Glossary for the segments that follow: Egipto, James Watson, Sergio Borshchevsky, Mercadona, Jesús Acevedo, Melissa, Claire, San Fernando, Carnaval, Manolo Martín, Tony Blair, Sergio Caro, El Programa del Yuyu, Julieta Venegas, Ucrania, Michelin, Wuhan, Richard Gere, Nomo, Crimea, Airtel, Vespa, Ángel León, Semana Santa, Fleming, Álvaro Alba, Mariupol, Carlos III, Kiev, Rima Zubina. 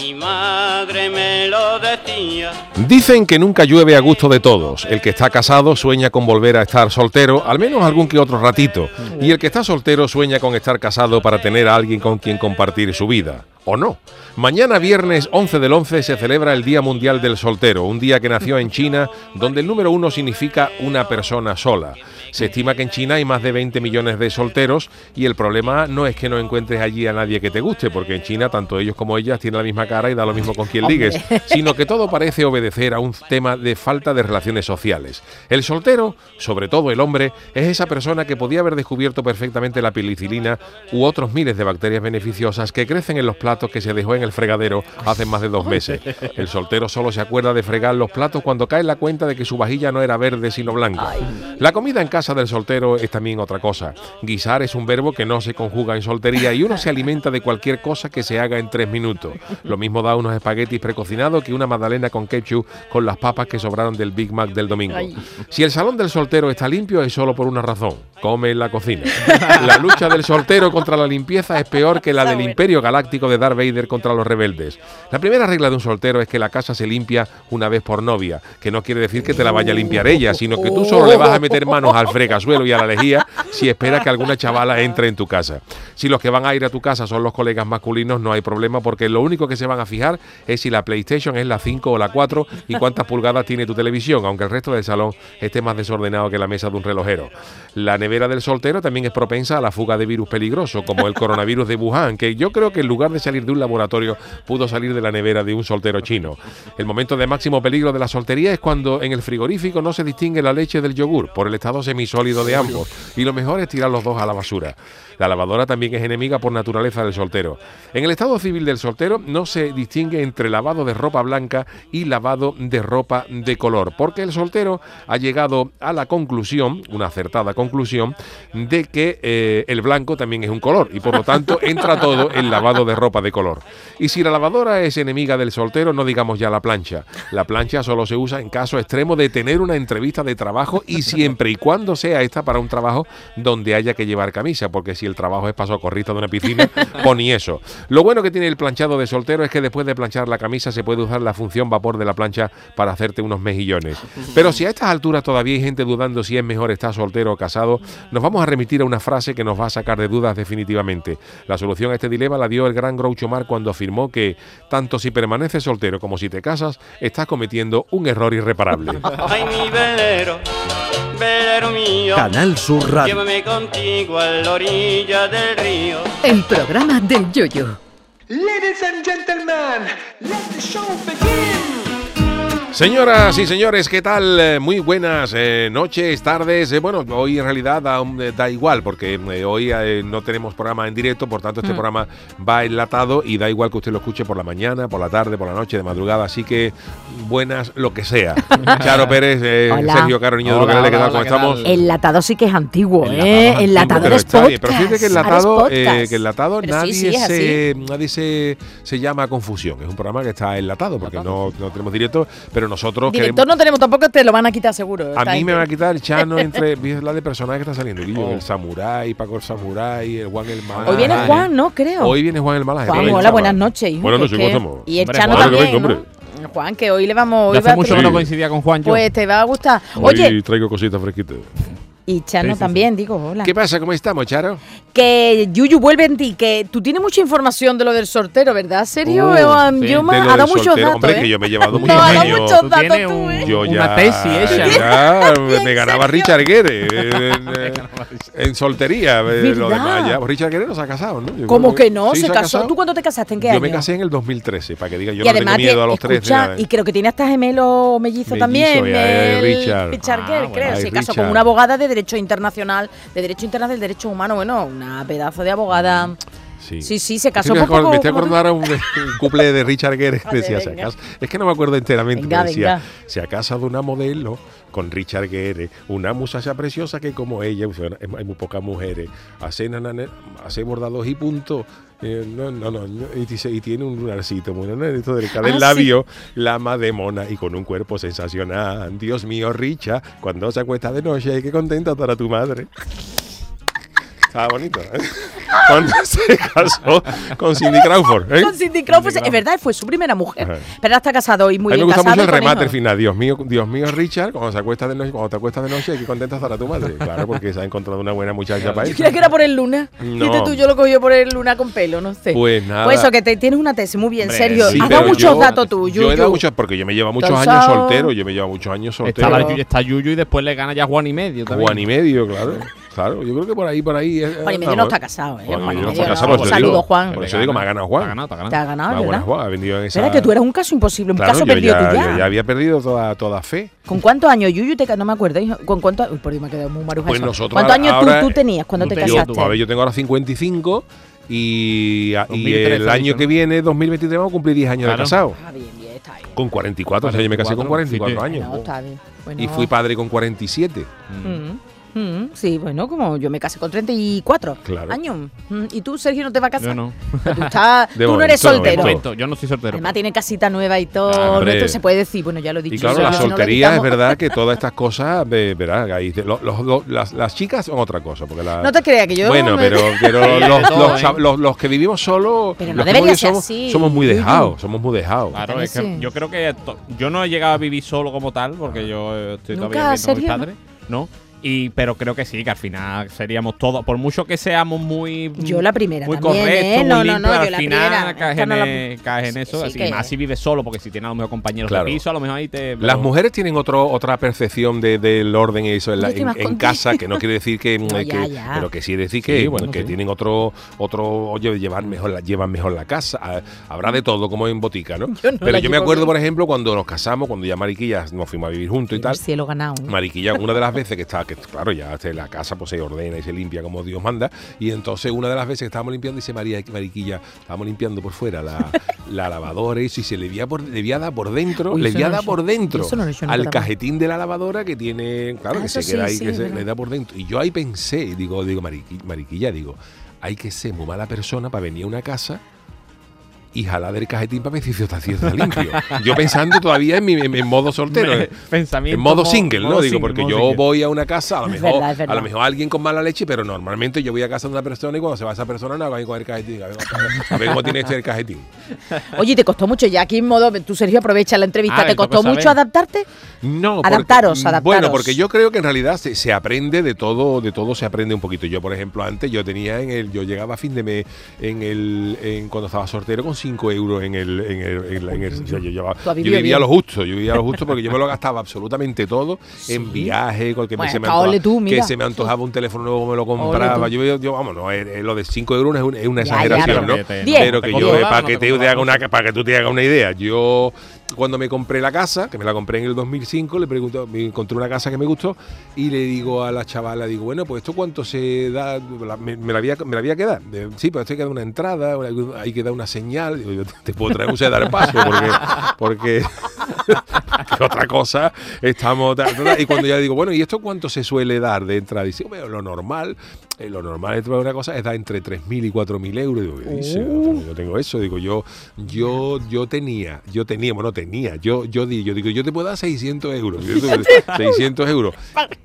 mi madre me lo decía. Dicen que nunca llueve a gusto de todos. El que está casado sueña con volver a estar soltero, al menos algún que otro ratito. Y el que está soltero sueña con estar casado para tener a alguien con quien compartir su vida. ¿O no? Mañana viernes 11 del 11 se celebra el Día Mundial del Soltero, un día que nació en China, donde el número 1 significa una persona sola. Se estima que en China hay más de 20 millones de solteros y el problema no es que no encuentres allí a nadie que te guste, porque en China tanto ellos como ellas tienen la misma cara y da lo mismo con quien ligues, sino que todo parece obedecer a un tema de falta de relaciones sociales. El soltero, sobre todo el hombre, es esa persona que podía haber descubierto perfectamente la penicilina u otros miles de bacterias beneficiosas que crecen en los platos que se dejó en el fregadero hace más de 2 meses. El soltero solo se acuerda de fregar los platos cuando cae en la cuenta de que su vajilla no era verde sino blanca. La comida en casa del soltero es también otra cosa. Guisar es un verbo que no se conjuga en soltería y uno se alimenta de cualquier cosa que se haga en 3 minutos. Lo mismo da unos espaguetis precocinados que una magdalena con ketchup con las papas que sobraron del Big Mac del domingo. Si el salón del soltero está limpio es solo por una razón: come en la cocina. La lucha del soltero contra la limpieza es peor que la del Imperio Galáctico de Darth Vader contra los rebeldes. La primera regla de un soltero es que la casa se limpia una vez por novia, que no quiere decir que te la vaya a limpiar ella, sino que tú solo le vas a meter manos al fregasuelo y a la lejía si esperas que alguna chavala entre en tu casa. Si los que van a ir a tu casa son los colegas masculinos, no hay problema, porque lo único que se van a fijar es si la PlayStation es la 5 o la 4 y cuántas pulgadas tiene tu televisión, aunque el resto del salón esté más desordenado que la mesa de un relojero. La nevera del soltero también es propensa a la fuga de virus peligroso, como el coronavirus de Wuhan, que yo creo que en lugar de salir de un laboratorio pudo salir de la nevera de un soltero chino. El momento de máximo peligro de la soltería es cuando en el frigorífico no se distingue la leche del yogur por el estado semisólido de ambos, y lo mejor es tirar los dos a la basura. La lavadora también es enemiga por naturaleza del soltero. En el estado civil del soltero no se distingue entre lavado de ropa blanca y lavado de ropa de color, porque el soltero ha llegado a la conclusión, una acertada conclusión, de que el blanco también es un color y por lo tanto entra todo el lavado de ropa de color. Y si la lavadora es enemiga del soltero, no digamos ya la plancha. La plancha solo se usa en caso extremo de tener una entrevista de trabajo, y siempre y cuando sea esta para un trabajo donde haya que llevar camisa, porque si el trabajo es para socorrista de una piscina, pues ni eso. Lo bueno que tiene el planchado de soltero es que después de planchar la camisa se puede usar la función vapor de la plancha para hacerte unos mejillones. Pero si a estas alturas todavía hay gente dudando si es mejor estar soltero o casado, nos vamos a remitir a una frase que nos va a sacar de dudas definitivamente. La solución a este dilema la dio el gran Chuchemar cuando afirmó que tanto si permaneces soltero como si te casas estás cometiendo un error irreparable. Ay, mi velero, velero mío, Canal Sur Radio. Llévame contigo a la orilla del río. El programa del Yuyu. Ladies and gentlemen, let the show begin. Señoras y señores, ¿qué tal? Muy buenas noches, tardes. Bueno, hoy en realidad da igual, porque hoy no tenemos programa en directo, por tanto este programa va enlatado y da igual que usted lo escuche por la mañana, por la tarde, por la noche, de madrugada. Así que buenas lo que sea. Charo Pérez, Sergio Caro, Niño de lo que le queda, ¿cómo estamos? Enlatado sí que es antiguo, ¿eh? Enlatado es podcast. Pero fíjate que enlatado nadie se llama a confusión. Es un programa que está enlatado, porque no tenemos directo, pero nosotros director no tenemos tampoco, te lo van a quitar seguro. A mí me va a quitar el Chano entre la de personajes que está saliendo. El Samurai, Paco el Samurai, el Juan el Malaje. Hoy viene Juan, ¿no? Creo. Hoy viene Juan el Malaje. Juan, hola, buenas noches. Hijo, buenas noches, ¿cómo estamos? Y el Chano también, ¿no? Juan, que hoy le vamos... Hace mucho que no coincidía con Juan. Pues te va a gustar. Oye, hoy traigo cositas fresquitas. Y Chano sí. También, digo, hola. ¿Qué pasa? ¿Cómo estamos, Charo? Que Yuyu vuelve en ti, que tú tienes mucha información de lo del soltero, ¿verdad? ¿Serio? Sí, yo me ha dado muchos datos, hombre, que yo me he llevado muchos años. Tú tienes una tesis hecha. Me ganaba Richard Gere en soltería. Lo demás ya. Richard Gere no se ha casado, ¿no? Yo ¿cómo que no? Sí, ¿se casó? ¿Tú cuándo te casaste? ¿En qué año? Yo me casé en el 2013, para que diga, yo no tengo miedo a los 13. Y creo que tiene hasta gemelo mellizo también. Richard Gere, creo. Se casó con una abogada de Derecho Internacional, de Derecho Humano, bueno, una pedazo de abogada. Sí, sí, sí, se casó. Sí, me estoy acordando ahora un couple de Richard Gere que decía, se casa, es que no me acuerdo enteramente, me decía, se ha casado una modelo con Richard Gere, una muchacha preciosa que como ella, hay muy pocas mujeres, hace bordados y punto. Y tiene un lunarcito muy dentro del labio, sí. Lama de mona y con un cuerpo sensacional. Dios mío, Richa, cuando se acuesta de noche, qué contenta estará tu madre. Estaba bonito, ¿eh? Cuando se casó con Cindy Crawford, ¿eh? Con Cindy Crawford, es verdad, fue su primera mujer. Ajá. Pero está casado y muy bien casado. A mí me gusta mucho el remate al final. Dios mío, Richard, cuando se acuesta de noche, cuando te acuestas de noche, qué contenta estará tu madre. Claro, porque se ha encontrado una buena muchacha para eso. ¿Crees que era por el luna? No. Dice tú, yo lo cogí por el luna con pelo, no sé. Pues nada. Pues eso, que tienes una tesis muy bien, serio. Sí, has dado muchos datos tú, Yuyu. Yo he dado muchos, porque yo me llevo muchos años soltero. Está Yuyu y después le gana ya Juan y medio también. Juan y medio, claro. Claro, yo creo que por ahí. Juan y medio no está casado, ¿eh? Juan y medio no está casado. Un saludo, Juan. Por eso digo, me ha ganado Juan. Te ha ganado, ¿verdad? Juan ha vendido en esa... Espera, que tú eras un caso imposible, un caso perdido tú ya. Yo ya había perdido toda fe. ¿Con cuántos años, Yuyu? No me acuerdo, hijo. ¿Con cuántos? Uy, por Dios, me ha quedado muy maruja. Pues nosotros... ¿Cuántos años tú tenías cuando te casaste? A ver, yo tengo ahora 55 y el año que viene, 2023, vamos a cumplir 10 años de casado. Ah, bien, bien, está bien. Con 44, o sea, yo me casé con 44 años. Y fui padre con 47. Sí, bueno, como yo me casé con 34 años. ¿Y tú, Sergio, no te vas a casar? Yo no. Tú no eres soltero. Yo no soy soltero. Además tiene casita nueva y todo. Esto se puede decir, bueno, ya lo he dicho. Y claro, la soltería es verdad que todas estas cosas, verás, las chicas son otra cosa. Porque no te creas que yo... Bueno, pero los que vivimos solos... Pero no debería ser así. Somos muy dejados, Claro, es que yo creo que... Yo no he llegado a vivir solo como tal, porque yo estoy todavía viviendo con mis padres. ¿No? Pero creo que sí, que al final seríamos todos, por mucho que seamos muy... Yo la primera muy también, correcto, ¿eh? Muy limpio, al final caes en eso. Sí, así, más si vives solo, porque si tienes a lo mejor compañeros de piso, a lo mejor ahí te... Las mujeres tienen otra percepción del orden y eso en casa, que no quiere decir que... Pero que sí decir que, bueno, que tienen otro oye, llevan mejor la casa. Habrá de todo, como en botica, ¿no? Pero yo me acuerdo, por ejemplo, cuando nos casamos, cuando ya Mariquilla nos fuimos a vivir juntos y tal. Cielo ganado. Mariquilla, una de las veces que estaba... Claro, ya la casa pues se ordena y se limpia como Dios manda. Y entonces una de las veces que estábamos limpiando, dice Mariquilla, estábamos limpiando por fuera la lavadora y se le había dado por dentro. Uy, al cajetín de la lavadora que tiene, claro, que se queda ahí, que se le da por dentro. Y yo ahí pensé, y digo, Mariquilla, digo, hay que ser muy mala persona para venir a una casa y jalar del cajetín para ver si está limpio. Yo pensando todavía en modo soltero, en modo single, ¿no? Digo, porque yo voy a una casa, a lo mejor alguien con mala leche, pero normalmente yo voy a casa de una persona y cuando se va esa persona no va a ir con el cajetín. A ver cómo tiene este el cajetín. Oye, ¿te costó mucho ya aquí en modo? Tú, Sergio, aprovecha la entrevista. ¿Te costó mucho adaptarte? No. Adaptaros. Bueno, porque yo creo que en realidad se aprende de todo se aprende un poquito. Yo, por ejemplo, antes yo llegaba a fin de mes cuando estaba soltero con 5 euros en el yo vivía lo justo porque yo me lo gastaba absolutamente todo en viaje, que se me antojaba un teléfono nuevo, me lo compraba. Yo vamos, no, lo de 5 euros es una exageración, ¿no? Pero que yo, para que tú te hagas una idea, yo cuando me compré la casa, que me la compré en el 2005, me encontré una casa que me gustó y le digo a la chavala, digo, bueno, pues esto cuánto se da, me la había que dar. Sí, pero esto queda una entrada, hay que dar una señal. Digo, yo te puedo traer un sedarpaso porque otra cosa estamos... Y cuando ya digo, bueno, ¿y esto cuánto se suele dar de entrada? Dice, bueno, lo normal es una cosa, es dar entre 3.000 y 4.000 euros. Digo, ¿qué dice? Yo tengo eso, digo, yo te puedo dar 600 euros. 600 euros.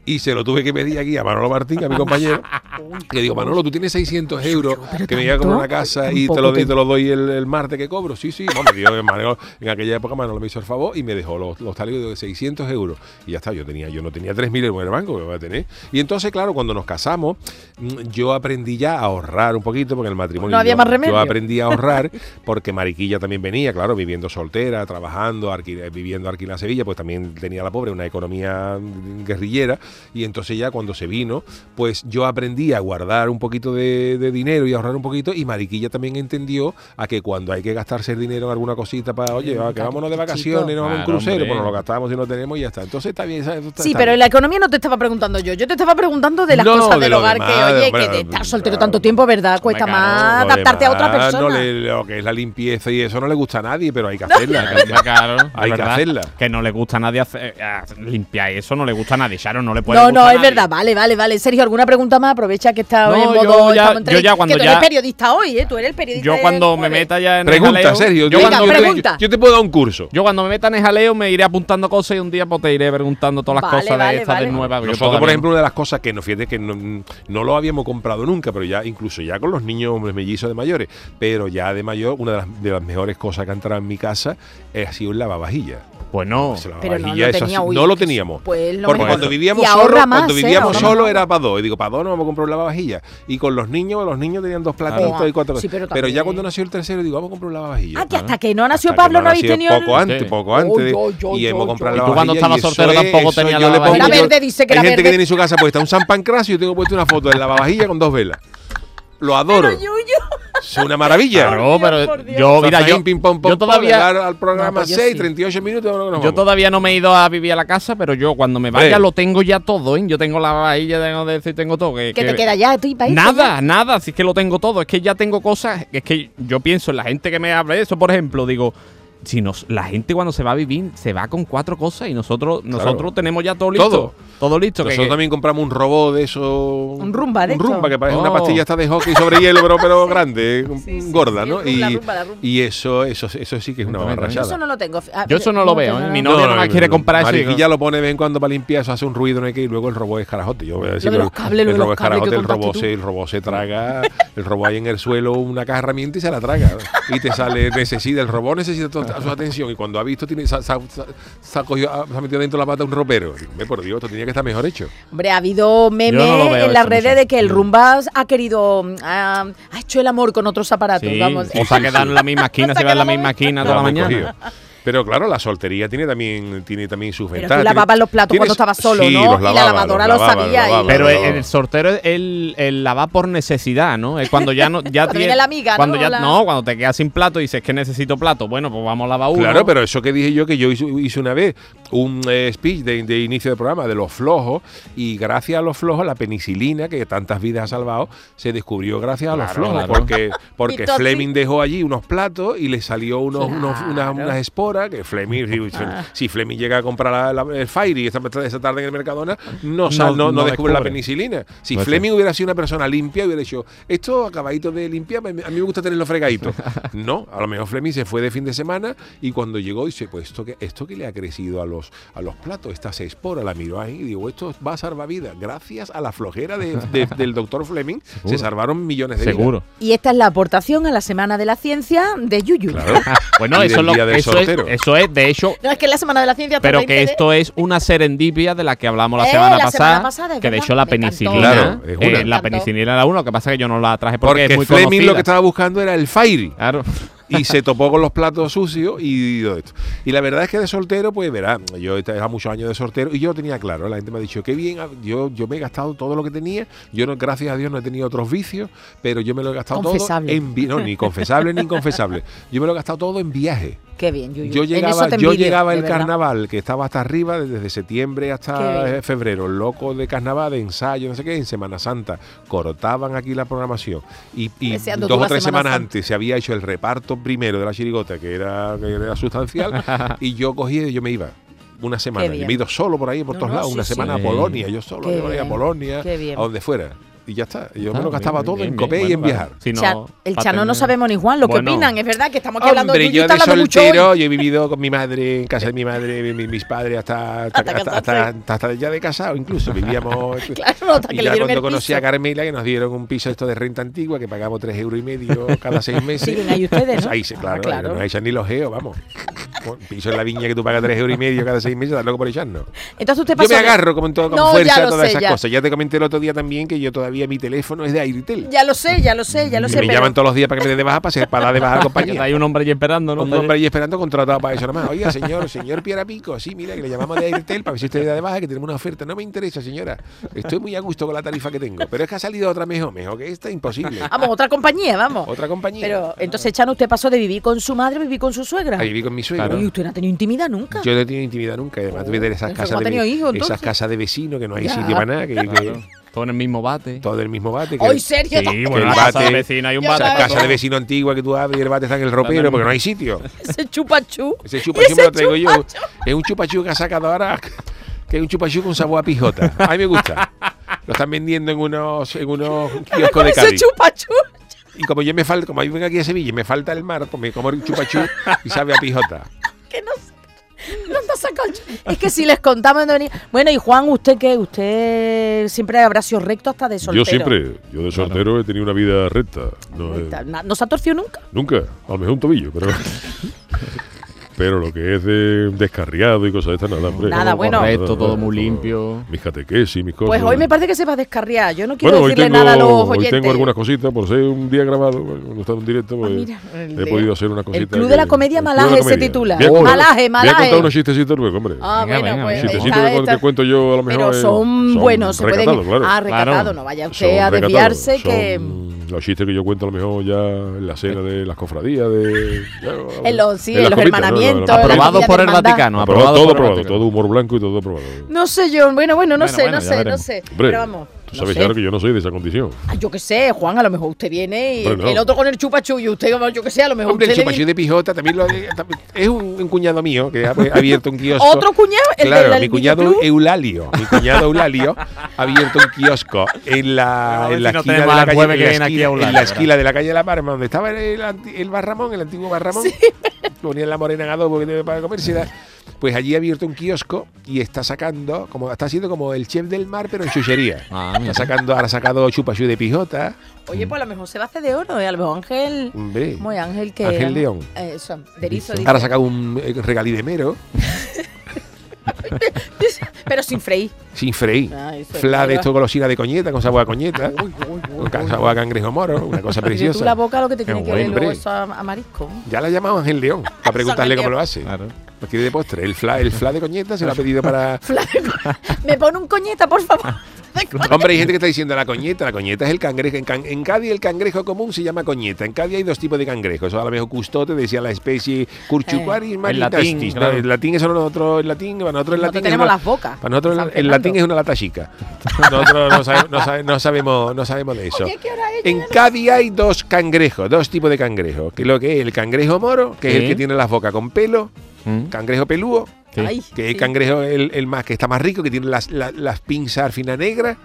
Y se lo tuve que pedir aquí a Manolo Martín, a mi compañero, que digo, Manolo, tú tienes 600 euros, que me voy a comprar una casa y te lo doy el martes que cobro. Sí, bueno, en aquella época Manolo me hizo el favor y me dejó los talegos de 600 euros. Y ya está, yo no tenía 3.000 euros en el banco, que voy a tener. Y entonces, claro, cuando nos casamos, yo aprendí ya a ahorrar un poquito, porque el matrimonio... No había más remedio. Yo aprendí a ahorrar porque Mariquilla también venía, claro, viviendo soltera, trabajando. trabajando, viviendo aquí en la Sevilla, pues también tenía la pobre una economía guerrillera, y entonces ya cuando se vino, pues yo aprendí a guardar un poquito de dinero y a ahorrar un poquito, y Mariquilla también entendió a que cuando hay que gastarse el dinero en alguna cosita para, oye, que vámonos de vacaciones, nos vamos a un crucero, pues nos lo gastamos y no tenemos y ya está. Entonces está bien. Sí, pero en la economía no te estaba preguntando yo te estaba preguntando de las cosas del hogar, que oye, que de estar soltero tanto tiempo, ¿verdad? Cuesta más adaptarte a otra persona. Lo que es la limpieza y eso no le gusta a nadie, pero hay que hacerla. Hay que hacerla. Que no le gusta a nadie limpiar eso, no le gusta a nadie. Sharon no le puede gustar. No, es verdad. Vale. Sergio, ¿alguna pregunta más? Aprovecha que está hoy en modo. Que tú eres periodista hoy, ¿eh? Tú eres el periodista. Yo cuando me meta ya en el jaleo. Pregunta, Sergio. Yo te puedo dar un curso. Yo cuando me meta en el jaleo me iré apuntando cosas y un día te iré preguntando todas las cosas de estas de nueva. Nosotros, por ejemplo, una de las cosas que nos fíjate que no lo habíamos comprado nunca, pero ya incluso ya con los niños mellizos de mayores, pero ya de mayor, una de las mejores cosas que han entrado en mi casa ha sido un lavavajillas. Pues no, no lo teníamos. Pues porque cuando vivíamos solos, era para dos. Y digo, para dos no vamos a comprar un lavavajillas. Y con los niños tenían dos platitos y cuatro. Sí, pero ya cuando nació el tercero, digo, vamos a comprar un lavavajillas. Que hasta que no nació Pablo no habéis tenido. Poco antes. Y hemos comprado el lavavajillas. Tú cuando estabas soltero tampoco tenía lavavajillas. La verde dice que la verde. Hay gente que tiene en su casa puesta un sampancracio y yo tengo puesto una foto del lavavajillas con dos velas. Lo adoro. Es una maravilla. No, pero yo, mira, yo todavía al programa 6, 38 minutos. Yo todavía no me he ido a vivir a la casa, pero yo cuando me vaya lo tengo ya todo, ¿eh? Yo tengo la vajilla, tengo todo. ¿Qué te queda ya? Nada, si es que lo tengo todo. Es que ya tengo cosas, es que yo pienso en la gente que me habla de eso, por ejemplo, digo, si la gente cuando se va a vivir se va con cuatro cosas y nosotros tenemos ya todo listo. Todo listo. Nosotros también compramos un robot de eso. Un Rumba, de hecho. Un Rumba que parece una pastilla hasta de hockey sobre hielo, pero grande, gorda, ¿no? Y eso sí que es una barrachada. Yo eso no lo tengo. Yo eso no lo veo. Mi novia no quiere comprar eso. Mariquilla lo pone de vez en cuando para limpiar, eso hace un ruido, no hay que ir. Luego el robot es carajote. Yo voy a decir, el robot es carajote, el robot se traga, el robot hay en el suelo una caja de herramientas y se la traga. Y te sale, necesita, el robot necesita todo a su atención, y cuando ha visto se ha metido dentro de la pata un ropero. Por Dios, esto tenía que estar mejor hecho. Hombre, ha habido memes en las redes de que el Rumbaz ha hecho el amor con otros aparatos, sí, vamos. O se ha quedado en la misma esquina, se va en la misma esquina toda la mañana. Pero claro, la soltería tiene también sus ventajas. Pero tú lavabas los platos cuando estabas solo, sí, ¿no? Y la lavadora lo sabía. Pero el soltero el lava por necesidad, ¿no? Es cuando ya no... Ya cuando viene la amiga, cuando ¿no? Cuando te quedas sin plato y dices que necesito plato. Bueno, pues vamos a lavar uno. Claro, pero eso que dije yo, que yo hice una vez un speech de inicio del programa de los flojos, y gracias a los flojos, la penicilina, que tantas vidas ha salvado, se descubrió gracias a los flojos. Claro. Porque Fleming dejó allí unos platos y le salió unas esporas. Que Fleming, si Fleming llega a comprar el Fairy esta tarde en el Mercadona, no descubre la penicilina. Si Fleming hubiera sido una persona limpia, hubiera dicho, esto acabadito de limpiar, a mí me gusta tenerlo fregadito. No, a lo mejor Fleming se fue de fin de semana y cuando llegó dice, pues esto que le ha crecido a los platos, estas esporas, la miró ahí y digo, esto va a salvar vidas. Gracias a la flojera del doctor Fleming, seguro, se salvaron millones de vidas. Seguro. Y esta es la aportación a la Semana de la Ciencia de Yuyu. Claro. Bueno, eso es, de hecho... No, es que es la Semana de la Ciencia... Pero que esto es una serendipia de la que hablamos la semana pasada, que de hecho la penicilina... Claro, la penicilina era uno, lo que pasa es que yo no la traje porque es muy Fleming conocida. Lo que estaba buscando era el Fairy. Claro. Y se topó con los platos sucios y todo esto. Y la verdad es que de soltero, pues verá, yo estaba muchos años de soltero y yo lo tenía claro. La gente me ha dicho, qué bien, yo me he gastado todo lo que tenía. Yo, no, gracias a Dios, no he tenido otros vicios, pero yo me lo he gastado todo. No, ni confesable ni inconfesable. Yo me lo he gastado todo en viajes. Qué bien, Yuyu. Yo llegaba el carnaval, que estaba hasta arriba, desde septiembre hasta febrero, loco de carnaval, de ensayo, no sé qué, en Semana Santa. Cortaban aquí la programación. Y 2 o 3 semanas antes se había hecho el reparto primero de la chirigota, que era sustancial, y yo cogí y yo me iba. Una semana. Yo me he ido solo por ahí, por todos lados. Sí, una semana a Polonia, yo solo. Yo voy a Polonia, a donde fuera. Y ya está, yo me lo gastaba todo en copé y en viajar. Si no, el Chano no sabemos ni Juan lo que opinan, es verdad que estamos aquí hablando de Yuyu. Yo de soltero, yo he vivido con mi madre, en casa de mi madre, mis padres, hasta ya de casado, incluso vivíamos. Claro, hasta y que ya le dieron cuando conocí a Carmela, que nos dieron un piso esto de renta antigua, que pagamos 3,5 euros cada 6 meses. Siguen ahí ustedes, ¿no? Ahí, claro, no hay ni los geos, vamos. Piso en la viña que tú pagas 3,5 euros cada 6 meses, estás loco por echarnos. Entonces usted pasó. Yo me agarro como en todo, con fuerza a todas esas cosas. Ya te comenté el otro día también que yo todavía mi teléfono es de Airtel. Ya lo sé. Me llaman todos los días para que me dé de baja para dar de baja al compañero. Hay un hombre allí esperando, ¿no? Un hombre allí esperando contratado para eso nomás. Oiga, señor Pierapico, sí, mira, que le llamamos de Airtel para que si usted da de baja, que tenemos una oferta. No me interesa, señora. Estoy muy a gusto con la tarifa que tengo. Pero es que ha salido otra mejor que esta, imposible. Vamos, otra compañía. Pero entonces, Chano, usted pasó de vivir con su madre a vivir con su suegra. A vivir con mi suegra. Claro. Y usted no ha tenido intimidad nunca. Yo no he tenido intimidad nunca. Además, tuve esas casas de vecinos que no hay sitio para nada. Todo en el mismo bate. Todo en el mismo bate. Hoy, Sergio. Sí, bueno, la casa de vecino hay un bate. La casa de vecino antigua que tú abres y el bate está en el ropero porque no hay sitio. Ese chupachú. Ese chupachú me lo traigo yo. Es un chupachú que ha sacado ahora, que es un chupachú con sabor a pijota. A mí me gusta. Lo están vendiendo en unos kioscos de Cádiz. Y como yo me falta, como yo vengo aquí a Sevilla y me falta el mar, pues me como el chupachú y sabe a pijota. Que no ¿dónde saca el? Es que si les contamos dónde venía. Bueno, y Juan, ¿usted qué? ¿Usted siempre habrá sido recto hasta de soltero? Yo de soltero he tenido una vida recta. ¿No se ha torcido nunca? Nunca, a lo mejor un tobillo, pero... Pero lo que es de descarriado y cosas de estas, nada, bueno. Correcto, todo muy limpio. Mis catequesis, mis cosas. Pues hoy me parece que se va a descarriar. Yo no quiero decirle nada a los oyentes. Hoy tengo algunas cositas, por ser un día grabado, cuando está en directo, pues podido hacer unas cositas. El Club de la Comedia Malaje se titula. Malaje. Voy a contar unos chistecitos luego, hombre. Bueno, pues. Chistecitos que cuento yo a lo mejor. Pero son buenos, se pueden. Recatado, no vaya usted a desviarse que... Los chistes que yo cuento a lo mejor ya en la cena de las cofradías de... en los hermanamientos. Aprobados por el Vaticano. Todo aprobado. Todo humor blanco y todo aprobado. No sé yo, no sé. Hombre, pero vamos. Tú sabes claro que yo no soy de esa condición. Yo qué sé, Juan, a lo mejor usted viene y el otro con el chupachú y usted, yo qué sé, a lo mejor... Hombre, usted el chupachú de pijota también lo... Es un cuñado mío que ha abierto un kiosco. ¿Otro cuñado? Claro, mi cuñado Eulalio. Mi cuñado Eulalio ha abierto un kiosco en la esquina de la calle de La Parma, donde estaba el Barramón, el antiguo Barramón. Sí. Ponían la morena en adobo que debe para comerse. Pues allí ha abierto un kiosco y está sacando, está haciendo como el chef del mar, pero en chuchería. Ha sacado chupachú de pijota. Oye, pues a lo mejor se va a hacer de oro, a lo mejor Ángel. Hombre, muy Ángel que. Ángel León. Eso, de erizo. Ahora ha sacado un regalí de mero. Pero sin freír. Sin freír. Fla de esto, golosina de coñeta, con sabor a coñeta. Con sabor a cangrejo moro, una cosa preciosa. Tú la boca lo que te tiene que ver luego eso a marisco. Ya la ha llamado Ángel León para preguntarle cómo lo hace. Claro. Lo quiere de postre. El fla de coñeta se lo ha pedido para... Me pone un coñeta, por favor. Hombre, hay gente que está diciendo la coñeta es el cangrejo. En Cádiz el cangrejo común se llama coñeta. En Cádiz hay dos tipos de cangrejos. Eso a lo mejor Custote decía la especie curchucuaris maritastis. Claro. El latín es nosotros, el latín, para nosotros el latín. Tenemos las bocas. Para nosotros el latín es una lata chica. Nosotros no sabemos de eso. Oye, ¿qué hora es? En Cádiz hay dos cangrejos, dos tipos de cangrejos. Que lo que es el cangrejo moro, que es el que tiene las bocas con pelo. Cangrejo pelúo, que es cangrejo el más que está más rico, que tiene las pinzas al final negras.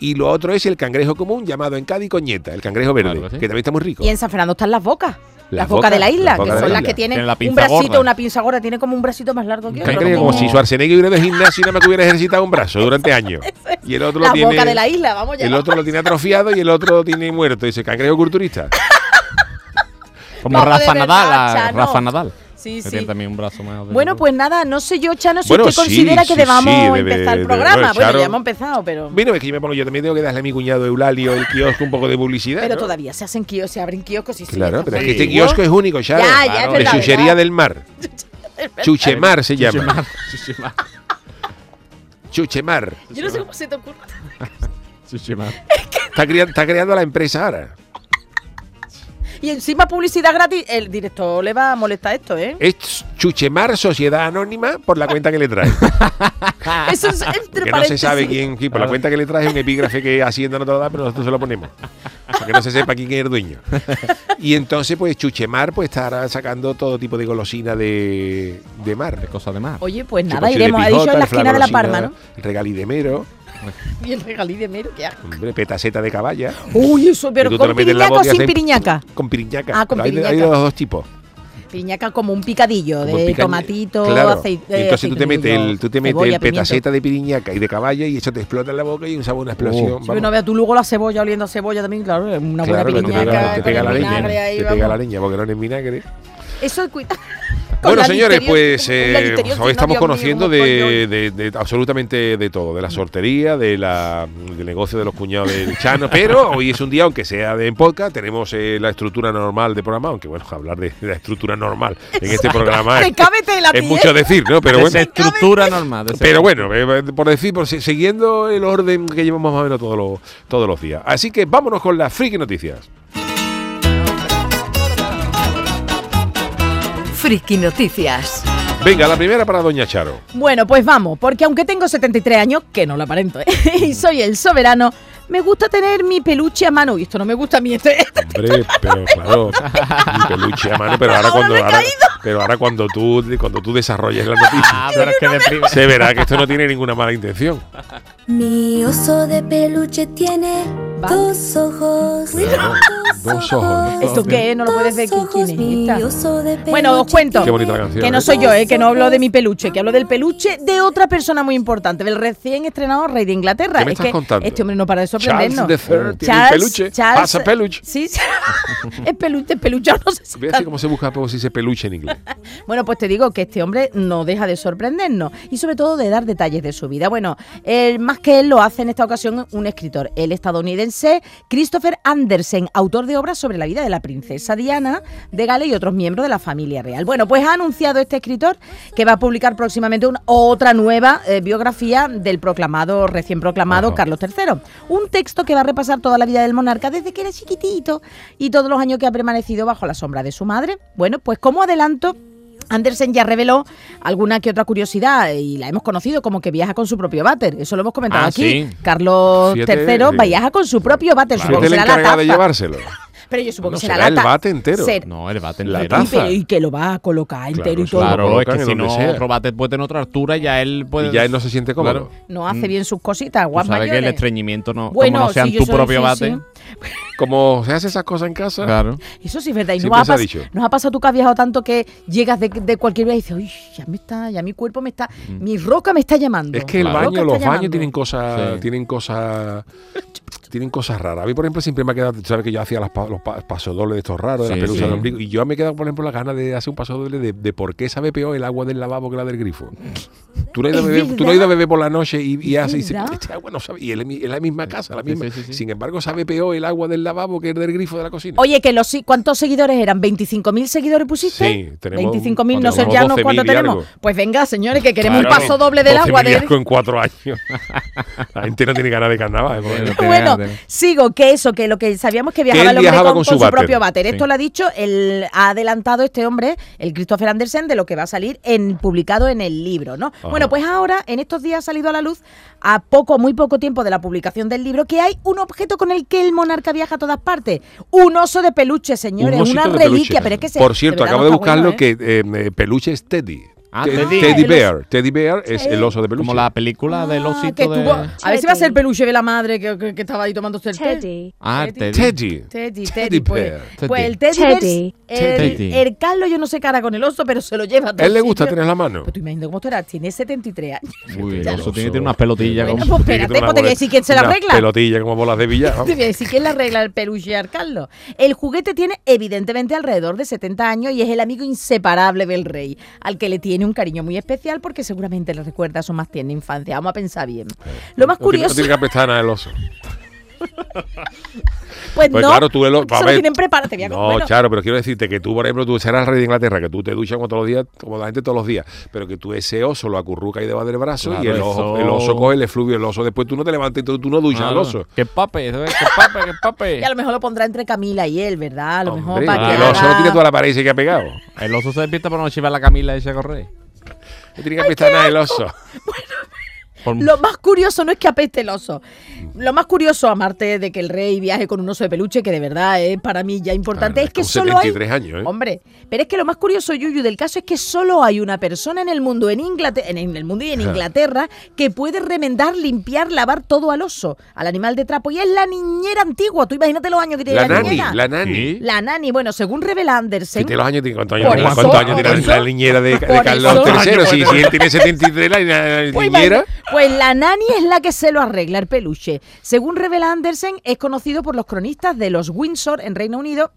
Y lo otro es el cangrejo común, llamado en Cádiz coñeta, el cangrejo verde, que también está muy rico. Y en San Fernando están las bocas. Las bocas de la isla, que son las que tienen un bracito, una pinza gorda, tiene como un bracito más largo que otro. Como si Schwarzenegger hubiera de gimnasio y nada más hubiera ejercitado un brazo durante años. Y el otro lo tiene. La boca de la isla, vamos ya. El otro lo tiene atrofiado y el otro lo tiene muerto. Dice cangrejo culturista. Como Rafa Nadal. Sí. También un brazo más. Bueno, pues nada, no sé yo, Chano, si usted considera que debamos empezar el programa. Bueno, ya hemos empezado, pero... Mira, es que yo también tengo que darle a mi cuñado Eulalio el kiosco un poco de publicidad. Pero todavía se abren kioscos y... Claro, pero es que este kiosco es único, Chano. De chuchería del mar. Chuchemar se llama. Chuchemar. Yo no sé cómo se te ocurre. Chuchemar. Está creando la empresa ahora. Y encima publicidad gratis, el director le va a molestar esto, ¿eh? Es Chuchemar Sociedad Anónima por la cuenta que le trae. Eso es entre paréntesis. Que no se sabe quién, por la cuenta que le trae, un epígrafe que Hacienda no te lo da, pero nosotros se lo ponemos. Para que no se sepa quién es el dueño. Y entonces, pues Chuchemar estará sacando todo tipo de golosina de mar. De cosas de mar. Oye, pues nada, iremos a dicho en la esquina de La Parma, ¿no? Regalí de mero. Y el regalí de mero, qué asco. Hombre, petaceta de caballa. Uy, eso, pero ¿con piriñaca o sin piriñaca? Con piriñaca. Ah, con piriñaca. Hay de los dos tipos. Piriñaca como un picadillo, como de tomatito, aceite. Entonces tú te metes el petaceta de piriñaca y de caballa y eso te explota en la boca y una explosión. Pero no veas tú luego la cebolla oliendo a cebolla también, claro, una buena piriñaca. Te pega la leña, porque no es vinagre. Eso es cuidado. Bueno, señores, pues hoy estamos conociendo de absolutamente de todo, de la sortería, del negocio de los cuñados del Chano, pero hoy es un día, aunque sea en podcast, tenemos la estructura normal de programa, aunque bueno, hablar de la estructura normal en este programa es mucho decir, ¿no? Pero bueno, estructura normal. Pero bueno, por decir, siguiendo el orden que llevamos más o menos todos los días. Así que vámonos con las friki noticias. Friki Noticias. Venga, la primera para Doña Charo. Bueno, pues vamos, porque aunque tengo 73 años, que no lo aparento, y soy el soberano, me gusta tener mi peluche a mano. Y esto no me gusta a mí. Hombre, pero claro, mi peluche a mano, pero ahora cuando tú desarrolles la noticia, se verá que esto no tiene ninguna mala intención. Mi oso de peluche tiene dos ojos. Claro, dos ojos. ¿Esto qué? No lo puedes ver. Bueno, os cuento. Qué bonita la canción, que no soy yo, que no hablo de mi peluche, que hablo del peluche de otra persona muy importante, del recién estrenado rey de Inglaterra. ¿Qué me estás contando? Este hombre no para de sorprendernos. Charles III tiene un peluche. Pasa peluche. Sí, es peluche, no sé si. Voy a decir cómo se busca, cómo se dice peluche en inglés. Bueno, pues te digo que este hombre no deja de sorprendernos y sobre todo de dar detalles de su vida. Bueno, más que él lo hace en esta ocasión un escritor, el estadounidense Christopher Andersen, autor de obras sobre la vida de la princesa Diana de Gales y otros miembros de la familia real. Bueno, pues ha anunciado este escritor que va a publicar próximamente otra nueva biografía del recién proclamado Carlos III. Un texto que va a repasar toda la vida del monarca desde que era chiquitito y todos los años que ha permanecido bajo la sombra de su madre. Bueno, pues como adelanto, Andersen ya reveló alguna que otra curiosidad y la hemos conocido, como que viaja con su propio váter. Eso lo hemos comentado aquí. Sí. Carlos III viaja con su propio váter. Claro. Supongo que será la tapa de llevárselo. Pero yo supongo que será el váter entero. No, el váter entero. Y que lo va a colocar entero y todo. Claro, es que si no, otro váter puede tener otra altura y ya él puede. Y ya él no se siente cómodo. Claro. No hace bien sus cositas, guapas. ¿Sabes que el estreñimiento no? Bueno, como no sean tu propio váter. Sí. Como se hace esas cosas en casa. Claro. Eso sí es verdad. Y nos ha pasado tú que has viajado tanto que llegas de cualquier lugar y dices, uy, ya mi cuerpo me está. Mi roca me está llamando. Es que los baños tienen cosas raras. A mí, por ejemplo, siempre me ha quedado, sabes que yo hacía los pasodobles de estos raros, de las pelusas del ombligo, y yo me he quedado, por ejemplo, la gana de hacer un pasodoble de por qué sabe peor el agua del lavabo que la del grifo. Tú no has ido a beber por la noche y haces, este agua no sabe, y es la misma casa, la misma. Sí. Sin embargo, sabe peor el agua del lavabo que el del grifo de la cocina. Oye, que ¿cuántos seguidores eran? ¿25.000 seguidores pusiste? Sí, tenemos 25.000, no sé ya cuánto tenemos. Algo. Pues venga, señores, que queremos un pasodoble del agua del grifo. En 4 años. La gente no tiene ganas de carnaval. Bueno, sigo, que eso, que lo que sabíamos que viajaba el hombre con su propio váter. Esto lo ha dicho, ha adelantado este hombre, el Christopher Andersen, de lo que va a salir publicado en el libro, ¿no? Ajá. Bueno, pues ahora, en estos días ha salido a la luz, muy poco tiempo de la publicación del libro, que hay un objeto con el que el monarca viaja a todas partes. Un oso de peluche, señores, una reliquia. Pero es que por cierto, acabo de buscarlo, que peluche es Teddy. Teddy Bear es el oso de peluche. Como la película del osito a ver si va a ser el peluche de la madre que estaba ahí tomándose el té. Teddy Bear. Pues el Teddy Bear, el Carlos yo no sé qué hará con el oso, pero se lo lleva. A él le gusta tener la mano. Pero tú imagínate cómo estará, tiene 73 años. Uy, el oso tiene unas pelotillas. Bueno, pues espérate, pues te voy a decir quién se la arregla. Pelotillas como bolas de billar. Te voy a decir quién la arregla el peluche al Carlos. El juguete tiene evidentemente alrededor de 70 años y es el amigo inseparable del rey, al que le tiene un cariño muy especial porque seguramente le recuerda a su más tierna infancia. Vamos a pensar bien. Lo más curioso. No tiene que apestar nada el oso. Pues no, claro, tú se lo tienen preparado. Claro, pero quiero decirte que tú, por ejemplo, tú serás rey de Inglaterra, que tú te duchas como todos los días, como la gente todos los días, pero que tú ese oso lo acurruca ahí debajo del brazo, claro, y el oso coge el efluvio, el oso después tú no te levantas y tú no duchas al oso. ¡Qué pape! Y a lo mejor lo pondrá entre Camila y él, ¿verdad? A lo mejor para que el oso lo tira toda la pared y se queda pegado. El oso se despierta para no llevar la Camila y se corre. No tiene que apestar nada el oso. Lo más curioso no es que apeste el oso. Lo más curioso, aparte de que el rey viaje con un oso de peluche, que de verdad es para mí ya importante, es que solo hay... 73 años, ¿eh? Hombre, pero es que lo más curioso, Yuyu, del caso es que solo hay una persona en el mundo, en Inglaterra, que puede remendar, limpiar, lavar todo al oso, al animal de trapo, y es la niñera antigua. Tú imagínate los años que tiene la nani. Bueno, según revela Andersen... ¿Cuántos años tiene la niñera de Carlos III? Si él tiene 73, la niñera... Pues la nani es la que se lo arregla el peluche. Según revela Andersen, es conocido por los cronistas de los Windsor en Reino Unido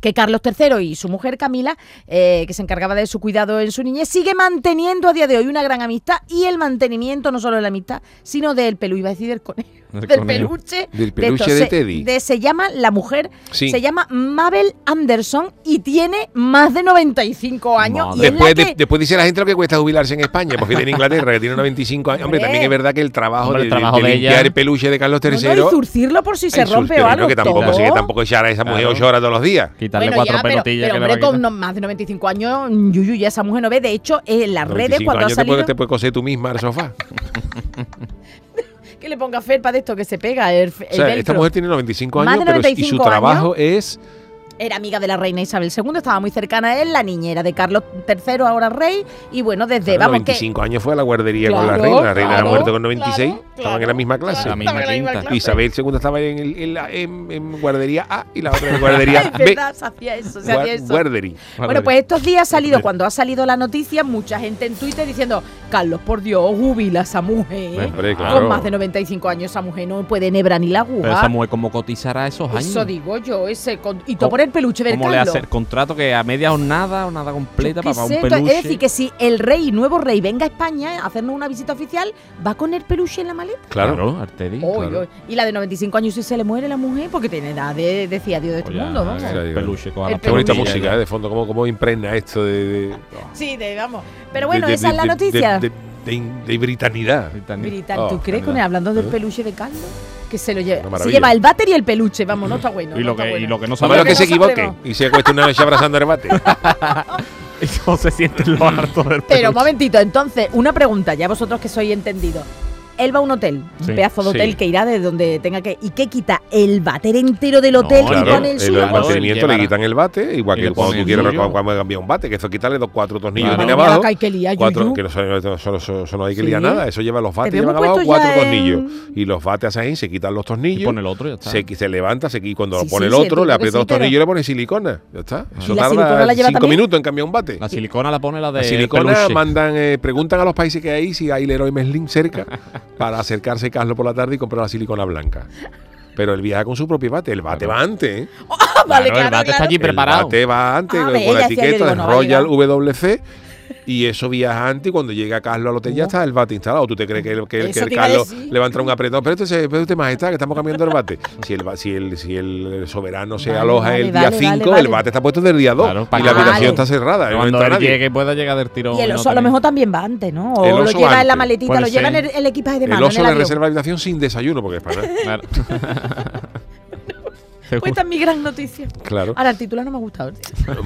que Carlos III y su mujer Camila, que se encargaba de su cuidado en su niñez, sigue manteniendo a día de hoy una gran amistad, y el mantenimiento no solo de la amistad, sino del peluche, iba a decir del conejo, del peluche de Teddy. Se llama la mujer, sí, se llama Mabel Anderson y tiene más de 95 años. Y después dice la gente lo que cuesta jubilarse en España, porque en Inglaterra, que tiene 95 años. Hombre, también es verdad que el trabajo de limpiar el peluche de Carlos III... No, y zurcirlo por si se rompe o algo. Que tampoco echar a esa mujer 8 horas todos los días. Quitarle 4 pelotillas. Pero hombre, con más de 95 años, Yuyu, ya esa mujer no ve. De hecho, en las redes, cuando ha salido... Te puedes coser tú misma al sofá. Que le ponga felpa de esto que se pega. Esta mujer tiene 95 años, y su trabajo es... Era amiga de la reina Isabel II, estaba muy cercana a él, la niñera de Carlos III, ahora rey, y bueno, desde... Claro, vamos, 25 años fue a la guardería, claro, con la reina ha muerto con 96, estaban en la misma clase. Claro, la misma quinta. Isabel II estaba en guardería A y la otra en guardería B. Se hacía eso. Bueno, pues estos días cuando ha salido la noticia, mucha gente en Twitter diciendo, Carlos, por Dios, jubila a esa mujer. Hombre, claro. Con más de 95 años esa mujer no puede enhebrar ni la aguja. Pero esa mujer, ¿cómo cotizará esos años? Eso digo yo, y todo por el peluche del Carlos. ¿Cómo le hace el contrato que a media jornada o nada completa para un peluche? Es decir, que si el rey, nuevo rey, venga a España a hacernos una visita oficial, ¿va con el peluche en la maleta? Claro, Arteri. Y la de 95 años, si se le muere la mujer, porque tiene edad de decir adiós de este mundo, ¿no? El peluche. Qué bonita música, de fondo, cómo impregna esto de... Sí, vamos. Pero bueno, esa es la noticia. De britanidad. ¿Tú crees que hablando del peluche de Carlos? Que se lo lleva. Se lleva el váter y el peluche, vamos, no está bueno. Y lo que no sabe es que se equivoque y se acuesta una noche abrazando el váter. Y no se sienten los hartos del peluche. Pero un momentito, entonces, una pregunta, ya vosotros que sois entendidos. Él va a un hotel, un pedazo de hotel que irá de donde tenga que... ¿Y qué quita? ¿El váter entero del hotel y pone el suyo? El mantenimiento le quitan el váter, igual que cuando tú quieres cambiar un váter, que eso quitarle 4 tornillos de abajo. Que no hay que liar nada, eso lleva los váteres, llevan abajo 4 tornillos. Y los váteres ahí se quitan los tornillos. Y pone el otro, ya está. Se levanta, y cuando pone el otro, le aprieta los tornillos y le pone silicona. Ya está. Eso tarda 5 minutos en cambiar un váter. La silicona la pone la de... La silicona preguntan a los países que hay si hay Leroy Merlin cerca, para acercarse a Carlos por la tarde y comprar la silicona blanca. Pero él viaja con su propio bate. El bate va antes, ¿eh? Oh, vale, claro, el bate está allí preparado. El bate va antes, con la etiqueta del Royal WC. Y eso viaja antes, y cuando llega Carlos al hotel ya está el bate instalado. ¿Tú te crees que el Carlos le va a entrar un apretón? Pero usted, majestad, que estamos cambiando el bate. Si el soberano se aloja el día 5, el bate está puesto desde el día 2. Claro, y la habitación está cerrada. Cuando él llegue, pueda llegar del tirón. Y el oso a lo mejor también va antes, ¿no? O lo lleva antes en la maletita, puede lo lleva en el equipaje de mano. El oso le reserva la habitación sin desayuno, porque es para nada. Pues esta es mi gran noticia. Claro. Ahora, el titular no me ha gustado.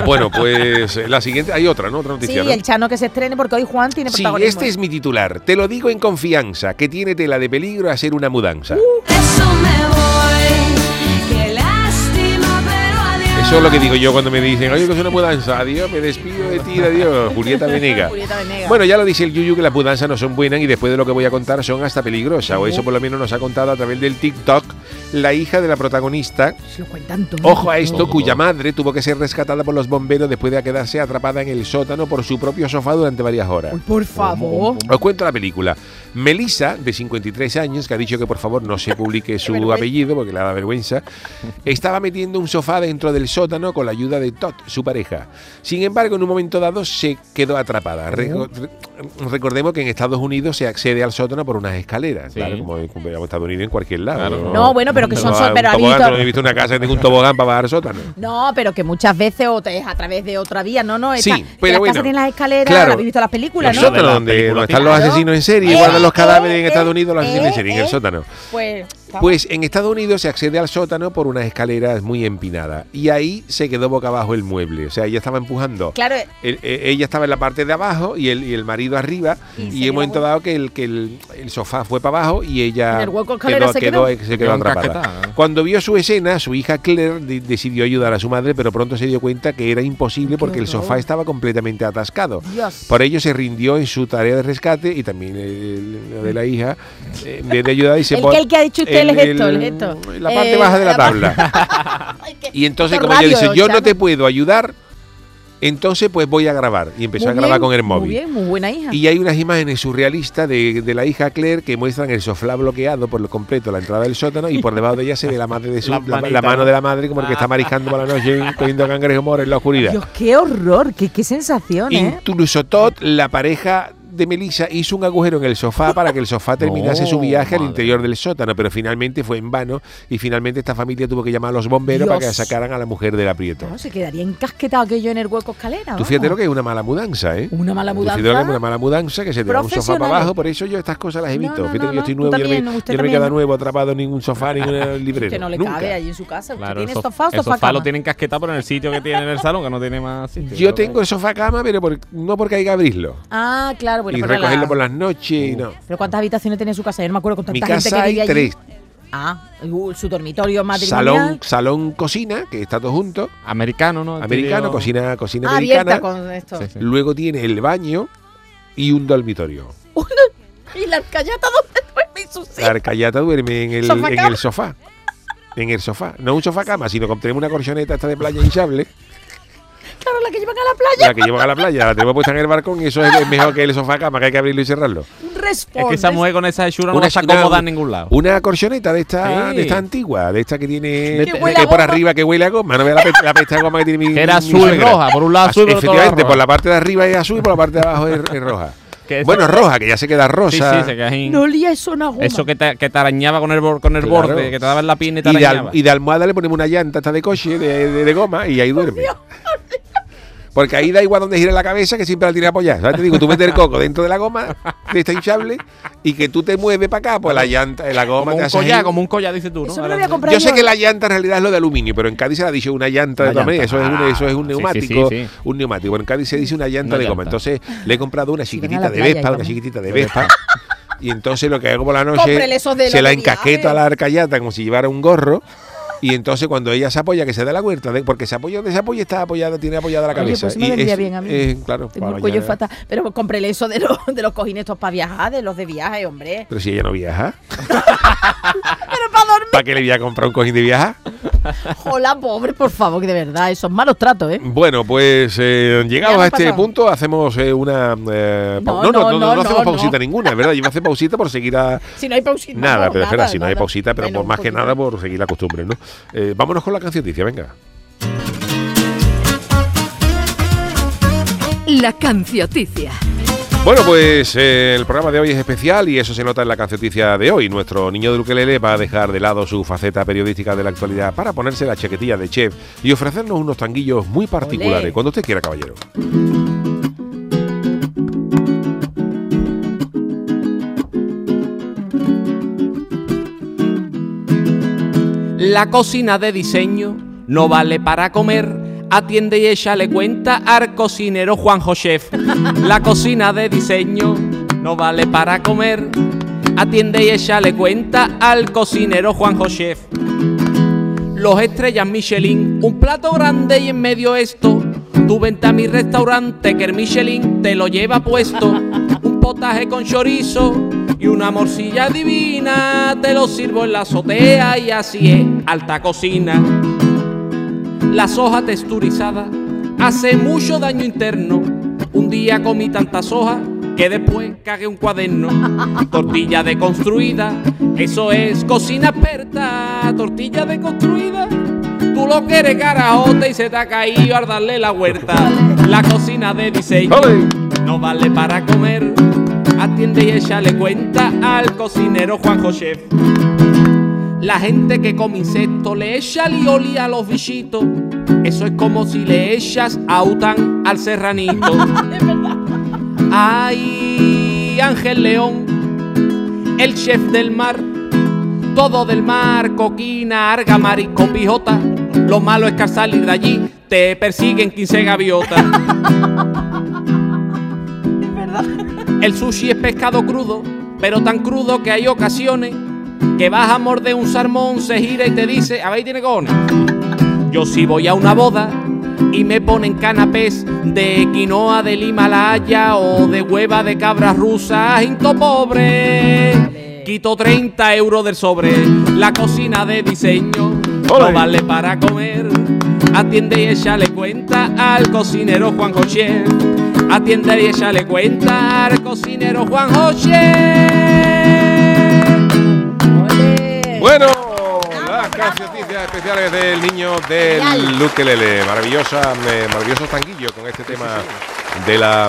Bueno, pues la siguiente, hay otra, ¿no? Otra noticia. Sí, ¿no? El Chano que se estrene, porque hoy Juan tiene protagonismo. Sí, este es mi titular. Te lo digo en confianza, que tiene tela de peligro a hacer una mudanza. Eso me voy, qué lástima, pero adiós. Eso es lo que digo yo cuando me dicen, oye, que es una mudanza, adiós, me despido de ti, adiós, Julieta Venegas. Bueno, ya lo dice el Yuyu, que las mudanzas no son buenas y después de lo que voy a contar son hasta peligrosas, o eso por lo menos nos ha contado a través del TikTok la hija de la protagonista. Se lo cuentan todo. Ojo a esto, cuya madre tuvo que ser rescatada por los bomberos después de quedarse atrapada en el sótano por su propio sofá durante varias horas. Por favor. Os cuento la película. Melissa, de 53 años, que ha dicho que por favor no se publique su apellido porque le da vergüenza, estaba metiendo un sofá dentro del sótano con la ayuda de Todd, su pareja. Sin embargo, en un momento dado se quedó atrapada. Recordemos que en Estados Unidos se accede al sótano por unas escaleras, claro, como en Estados Unidos en cualquier lado. Claro. No, bueno, pero que son... No he visto una casa que tenga un tobogán para bajar al sótano. No, pero que muchas veces es a través de otra vía, no. Sí, pero bueno. Las casas tienen las escaleras, claro. Habéis visto las películas, ¿no? El sótano donde están los asesinos en serie, guardan los cadáveres en Estados Unidos, los asesinos en serie, en el sótano. Pues en Estados Unidos se accede al sótano por unas escaleras muy empinadas y ahí se quedó boca abajo el mueble. O sea, ella estaba empujando. Claro. Ella estaba en la parte de abajo y el marido arriba, y en momento dado que el sofá fue para abajo y ella se quedó atrapada. Cuando vio su escena, su hija Claire decidió ayudar a su madre, pero pronto se dio cuenta que era imposible porque el sofá estaba completamente atascado. Dios. Por ello se rindió en su tarea de rescate y también de la hija, en vez de ayudar, y se la parte baja de la tabla. Y entonces, como ella dice, yo no te puedo ayudar, Entonces pues voy a grabar, y empezó a grabar con el móvil. Muy bien, muy buena hija. Y hay unas imágenes surrealistas de la hija Claire que muestran el sofá bloqueado por lo completo, la entrada del sótano, y por debajo de ella se ve la madre de su, la mano de la madre como el que está mariscando por la noche, cogiendo cangrejo moro en la oscuridad. Dios, qué horror, qué sensación, ¿eh? Incluso Todd, la pareja de Melissa, hizo un agujero en el sofá para que el sofá terminase su viaje al interior del sótano, pero finalmente fue en vano y finalmente esta familia tuvo que llamar a los bomberos para que sacaran a la mujer del aprieto. No, se quedaría encasquetado aquello en el hueco escalera. Tú fíjate lo que es una mala mudanza, ¿eh? Una mala mudanza. Tú fíjate lo que es una mala mudanza, que se te va un sofá para abajo, por eso yo estas cosas las evito. Fíjate que yo estoy nuevo, yo no me queda nuevo atrapado en ningún sofá, ningún librero. Usted no le cabe allí en su casa. Usted tiene sofá o sofá cama. El sofá lo tienen casquetado, pero en el sitio que tiene en el salón, que no tiene más sitio. Yo tengo el sofá cama, pero no porque hay que abrirlo. Ah, claro. Bueno, y recogerlo por las noches. No. ¿Pero cuántas habitaciones tiene su casa? Yo no me acuerdo con tanta gente que vivía allí. Mi casa hay 3. Ah, su dormitorio matrimonial. Salón cocina, que está todo junto. Americano, ¿no? Americano, cocina americana. Abierta con esto. Sí, sí. Luego tiene el baño y un dormitorio. ¿Y la arcayata dónde duerme su silla? La arcayata duerme en el sofá. En el sofá. No un sofá cama, sino que tenemos una colchoneta esta de playa hinchable. Claro, la que llevan a la playa. La que llevan a la playa, la tenemos puesta en el balcón y eso es mejor que el sofá cama, que hay que abrirlo y cerrarlo. Responde. Es que esa mujer con esa hechura no se acomoda en ningún lado. Una corchoneta de esta antigua, de esta que tiene, que por arriba que huele a goma, no vea la pesta de goma que tiene mi. Era azul y roja, por un lado azul, efectivamente, por la parte de arriba es azul y por la parte de abajo es roja. Bueno, roja, que ya se queda rosa. Sí, sí, se queda ahí. No olía eso una goma. Eso que te arañaba con el borde, que te daba en la pina y te arañaba. Y de almohada le ponemos una llanta hasta de coche, de goma, y ahí duerme. Porque ahí da igual donde gira la cabeza, que siempre la tiene apoyada. ¿Sabes? Te digo, tú metes el coco dentro de la goma, de esta hinchable, y que tú te mueves para acá, pues la llanta, la goma te hace como un collar, dices tú, ¿no? Yo sé que la llanta en realidad es lo de aluminio, pero en Cádiz se la dice una llanta de todas maneras. Eso es un neumático. Sí, sí, sí. Un neumático. En Cádiz se dice una llanta de goma. Entonces le he comprado una chiquitita de Vespa, Y entonces lo que hago por la noche, se la encasqueto a la arcayata como si llevara un gorro. Y entonces cuando ella se apoya, que se da la vuelta, porque se apoya donde se apoya, está apoyada, tiene apoyada la cabeza. Oye, pues me vendría bien a mí. Claro, tengo un cuello fatal. Pero pues, cómprele eso de los cojines estos para viajar, de los de viaje, hombre. Pero si ella no viaja. Pero para dormir. ¿Para qué le voy a comprar un cojín de viaje? Hola, pobre, por favor, que de verdad, esos malos tratos, ¿eh? Bueno, pues llegados a este punto, hacemos una... No hacemos pausita ninguna, ¿verdad? Yo me hace pausita por seguir a... Si no hay pausita. Nada, pero espera, si no hay pausita, pero por más que nada por seguir la costumbre, ¿no? Vámonos con la cancioticia, venga. La cancioticia. Bueno, pues el programa de hoy es especial y eso se nota en la cancioticia de hoy. Nuestro niño de ukelele va a dejar de lado su faceta periodística de la actualidad para ponerse la chaquetilla de chef y ofrecernos unos tanguillos muy particulares. Olé. Cuando usted quiera, caballero. La cocina de diseño no vale para comer, atiende y échale cuenta al cocinero Juanjo Chef. La cocina de diseño no vale para comer, atiende y échale cuenta al cocinero Juanjo Chef. Los estrellas Michelin, un plato grande y en medio esto, tú vente a mi restaurante que el Michelin te lo lleva puesto. Un potaje con chorizo y una morcilla divina, te lo sirvo en la azotea y así es, alta cocina. La soja texturizada hace mucho daño interno. Un día comí tanta soja que después cagué un cuaderno. Tortilla deconstruida, eso es cocina experta. Tortilla deconstruida, tú lo quieres carajote y se te ha caído al darle la huerta. La cocina de diseño no vale para comer, atiende y échale cuenta al cocinero Juanjo Chef. La gente que come insectos le echa lioli a los bichitos, eso es como si le echas autan al serranito. Ay, Ángel León, el chef del mar, todo del mar, coquina, arga, marisco, pijota. Lo malo es que al salir de allí te persiguen 15 gaviotas. El sushi es pescado crudo, pero tan crudo que hay ocasiones que vas a morder un salmón, se gira y te dice, a ver, tiene cojones. Yo sí voy a una boda y me ponen canapés de quinoa del Himalaya o de hueva de cabra rusa, into pobre, quito 30 euros del sobre. La cocina de diseño no vale para comer, Atiende y échale cuenta al cocinero Juan José. Atiende y échale cuenta al cocinero Juan José. Bueno, las cancioncitas especiales del niño del ukelele. Maravillosos tanguillos con este tema. De la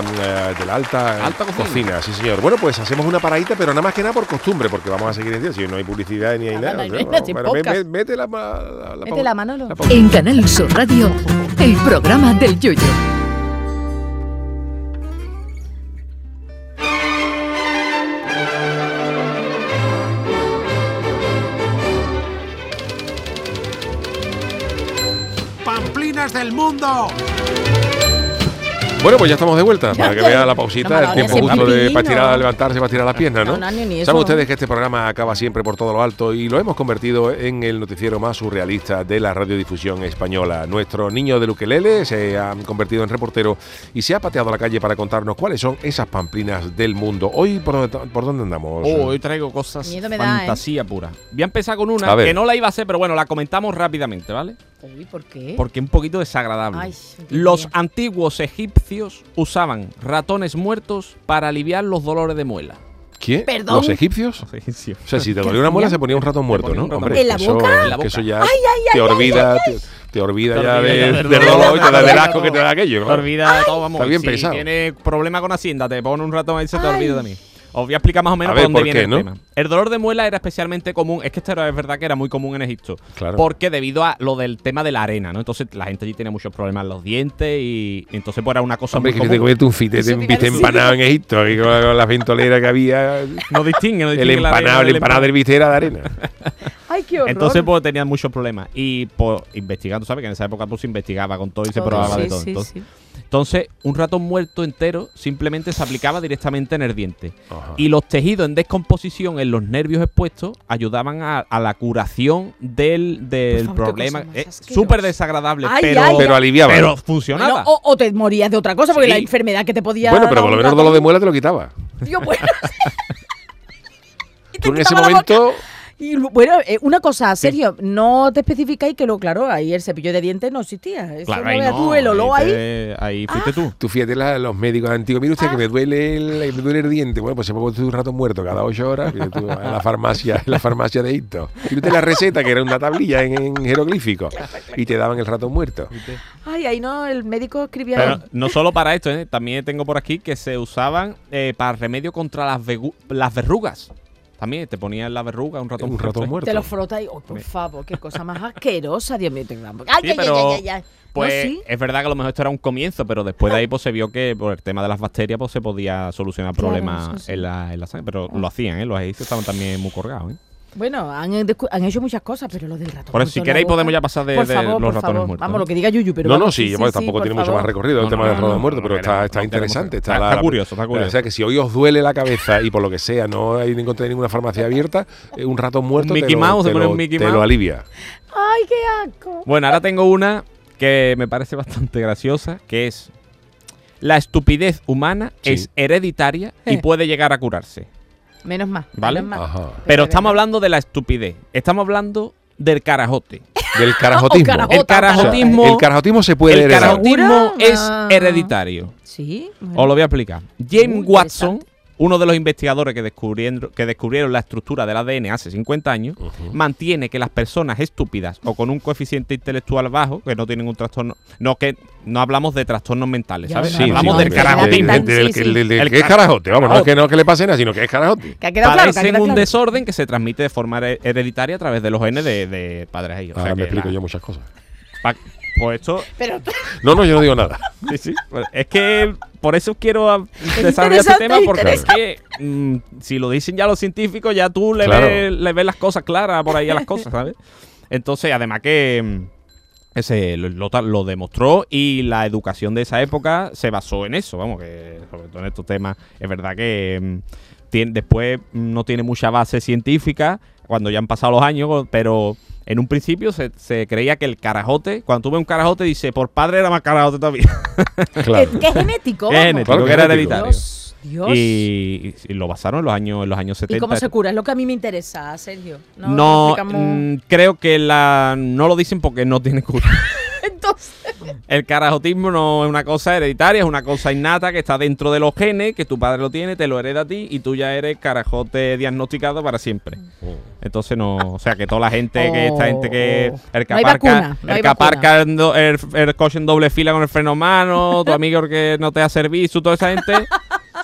alta cocina, sí señor. Bueno, pues hacemos una paradita, pero nada más que nada por costumbre, porque vamos a seguir en día, si no hay publicidad ni hay nada. Mete la mano. En Canal Sur Radio, el programa del Yuyu. ¡Pamplinas del mundo! Bueno, pues ya estamos de vuelta, para que vea la pausita, el tiempo justo de para tirar, levantarse, para tirar las piernas, ¿no? Saben ustedes que este programa acaba siempre por todo lo alto y lo hemos convertido en el noticiero más surrealista de la radiodifusión española. Nuestro niño de ukelele se ha convertido en reportero y se ha pateado a la calle para contarnos cuáles son esas pamplinas del mundo. Hoy, ¿por dónde andamos? Hoy traigo cosas fantasía pura. Voy a empezar con una que no la iba a hacer, pero bueno, la comentamos rápidamente, ¿vale? ¿Por qué? Porque es un poquito desagradable. Ay, los antiguos egipcios usaban ratones muertos para aliviar los dolores de muela. ¿Qué? ¿Perdón? ¿Los egipcios? Los egipcios. O sea, si te dolía una muela se ponía un ratón muerto, ¿no? Hombre, ¿en la boca? Eso, que eso ya te olvida... Te olvida ya de dolor y te da el asco que te da aquello, ¿no? Te olvida de todo, vamos. Está bien pensado. Si tienes problema con Hacienda, te pone un ratón ahí y se te olvida también. Os voy a explicar más o menos por dónde viene el tema. El dolor de muela era especialmente común, es que esto es verdad que era muy común en Egipto, claro, porque debido a lo del tema de la arena, ¿no? Entonces la gente allí tenía muchos problemas en los dientes y entonces pues era una cosa muy común. Hombre, que te comiste un bistec empanado en Egipto, y con la ventoleras que había... No distingue el empanado del bistec era de arena. Ay, qué horror. Entonces pues tenían muchos problemas y pues investigando, ¿sabes? Que en esa época pues investigaba con todo y se probaba de todo. Entonces, un ratón muerto entero simplemente se aplicaba directamente en el diente. Ajá. Y los tejidos en descomposición en los nervios expuestos ayudaban a la curación del problema. Súper desagradable, pero aliviaba. Pero funcionaba. Bueno, o te morías de otra cosa, porque la enfermedad que te podía... Bueno, pero por lo menos el dolor de muela te lo quitaba. Yo, bueno... Tú en ese momento... Y, bueno, una cosa, Sergio, no te especificáis que claro, ahí el cepillo de dientes no existía. Eso claro, no era tú, el olor ahí. Ahí fuiste tú. Tú fíjate los médicos antiguos. Mira usted que me duele el diente. Bueno, pues se me pone un rato muerto cada 8 horas. Tú, en la farmacia de Egipto. Mira usted la receta, que era una tablilla en jeroglífico. Y te daban el rato muerto. Ay, ahí no, el médico escribía. Pero no solo para esto, ¿eh? También tengo por aquí que se usaban para remedio contra las verrugas. También te ponía en la verruga un ratón muerto. Te lo frotas y, por favor, qué cosa más asquerosa, Dios mío. Ay, pues es verdad que a lo mejor esto era un comienzo, pero después de ahí pues se vio que por el tema de las bacterias pues se podía solucionar problemas en la sangre. Pero lo hacían, los egipcios estaban también muy colgados, Bueno, han hecho muchas cosas, pero lo del ratón... Por eso, si queréis, podemos ya pasar de los ratones muertos. Vamos, lo que diga Yuyu, pero... No, sí, tampoco tiene mucho más recorrido el tema del ratón muerto, pero está interesante. Está curioso, está curioso. O sea, que si hoy os duele la cabeza y por lo que sea no hay ninguna farmacia abierta, un ratón muerto te lo alivia. ¡Ay, qué asco! Bueno, ahora tengo una que me parece bastante graciosa, que es... La estupidez humana es hereditaria y puede llegar a curarse. Menos más. ¿Vale? Ajá. Pero estamos hablando de la estupidez. Estamos hablando del carajote. Del carajotismo. El carajotismo se puede heredar. El carajotismo es hereditario. Sí. Bueno. Os lo voy a explicar. James Watson, uno de los investigadores que descubrieron la estructura del ADN hace 50 años, mantiene que las personas estúpidas o con un coeficiente intelectual bajo, que no tienen un trastorno... No, que no hablamos de trastornos mentales, ¿sabes? Sí, hablamos del carajotismo. ¿Qué es carajote? Vamos, no es que le pase nada, sino que es carajote. Que ha quedado claro. Parecen un desorden que se transmite de forma hereditaria a través de los genes de padres a hijos. Ahora me explico yo muchas cosas. Pues esto... Pero... No, yo no digo nada. Sí. Es que por eso quiero desarrollar este tema, porque es que si lo dicen ya los científicos, ya tú le ves las cosas claras por ahí a las cosas, ¿sabes? Entonces, además que ese lo demostró y la educación de esa época se basó en eso, vamos, que sobre todo en estos temas es verdad que después no tiene mucha base científica cuando ya han pasado los años, pero... En un principio se creía que el carajote, cuando tú ves un carajote, dice, por padre era más carajote todavía. Claro. Que es genético. Claro que era hereditario. Dios. Y lo basaron en los años 70. ¿Y cómo se cura? Es lo que a mí me interesa, Sergio. No, creo que no lo dicen porque no tiene cura. Entonces, el carajotismo no es una cosa hereditaria, es una cosa innata que está dentro de los genes, que tu padre lo tiene, te lo hereda a ti y tú ya eres carajote diagnosticado para siempre. Entonces no, o sea que toda la gente, que esta gente que el que aparca, el coche en doble fila con el freno en mano, tu amigo que no te da servicio, toda esa gente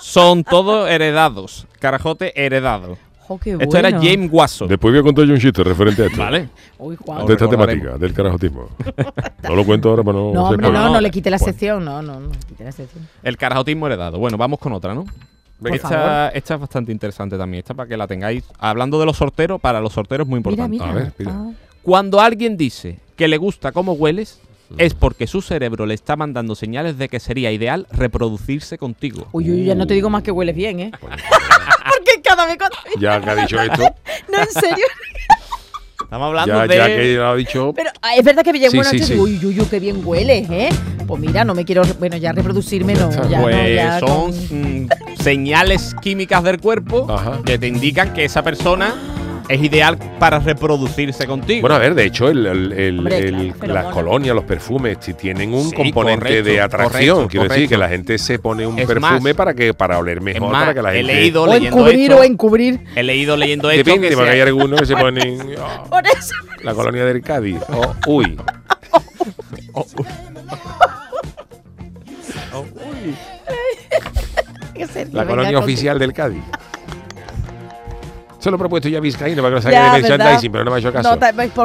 son todos heredados, carajote heredado. Oh, bueno. Esto era James Watson. Después voy a contar yo un chiste referente a esto. Vale. Uy, wow. De esta temática, del carajotismo. No lo cuento ahora para no... No, hombre, no le quite la sección. No, no, no quite la sección. El carajotismo heredado. Bueno, vamos con otra, ¿no? Esta es bastante interesante también. Esta para que la tengáis. Hablando de los sorteros, para los sorteros es muy importante. Mira, mira. A ver, mira. Ah. Cuando alguien dice que le gusta cómo hueles, es porque su cerebro le está mandando señales de que sería ideal reproducirse contigo. Uy, uy, ya no te digo más que hueles bien, ¿eh? Porque cada vez cuando... Ya que ha dicho esto. No, en serio. Estamos hablando ya, de... Ya que lo ha dicho... Pero es verdad que me llegó una noche y digo, uy, uy, uy, qué bien hueles, ¿eh? Pues mira, no me quiero... Bueno, ya reproducirme no. Ya, pues no, ya son señales químicas del cuerpo. Ajá. Que te indican que esa persona... Es ideal para reproducirse contigo. Bueno, a ver, de hecho, las colonias, los perfumes, tienen un componente de atracción. Quiero decir que la gente se pone un perfume para oler mejor, para que la gente... O encubrir. He leído leyendo esto. Depende, porque hay algunos que se ponen... Oh, por eso, por eso. La colonia del Cádiz. Oh, uy. Oh, uy. Oh, uy. La colonia oficial del Cádiz. Se lo he propuesto ya a Vizcaíno para que lo saque de merchandising, pero no me ha hecho caso.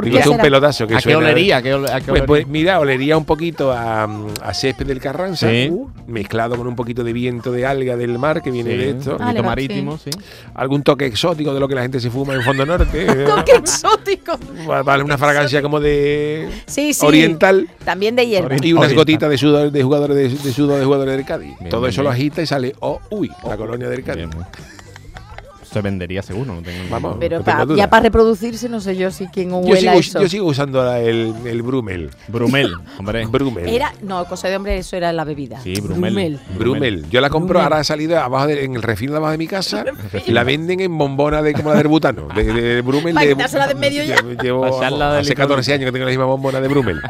Digo, un pelotazo que suena. ¿A qué olería? Pues mira, olería un poquito a césped del Carranza, ¿sí? Mezclado con un poquito de viento de alga del mar que viene de esto. Un poquito marítimo, sí. Algún toque exótico de lo que la gente se fuma en Fondo Norte. ¿Toque exótico? Vale, una fragancia como de oriental. También de hierba. Y unas gotitas de sudor de jugadores del Cádiz. Todo eso lo agita y sale, oh, uy, la colonia del Cádiz. Se vendería seguro, no tengo. Vamos, pero ya para reproducirse, no sé yo si quien huela eso. Yo sigo usando el Brumel. Brumel, hombre. Brumel. Cosa de hombre, eso era la bebida. Sí, Brumel. Yo la compro, ahora ha salido abajo en el refil de abajo de mi casa. Y la venden en bombona como la del butano. De Brumel. ¿Para quitársela de en medio ya? Llevo hace 14 años que tengo la misma bombona de Brumel.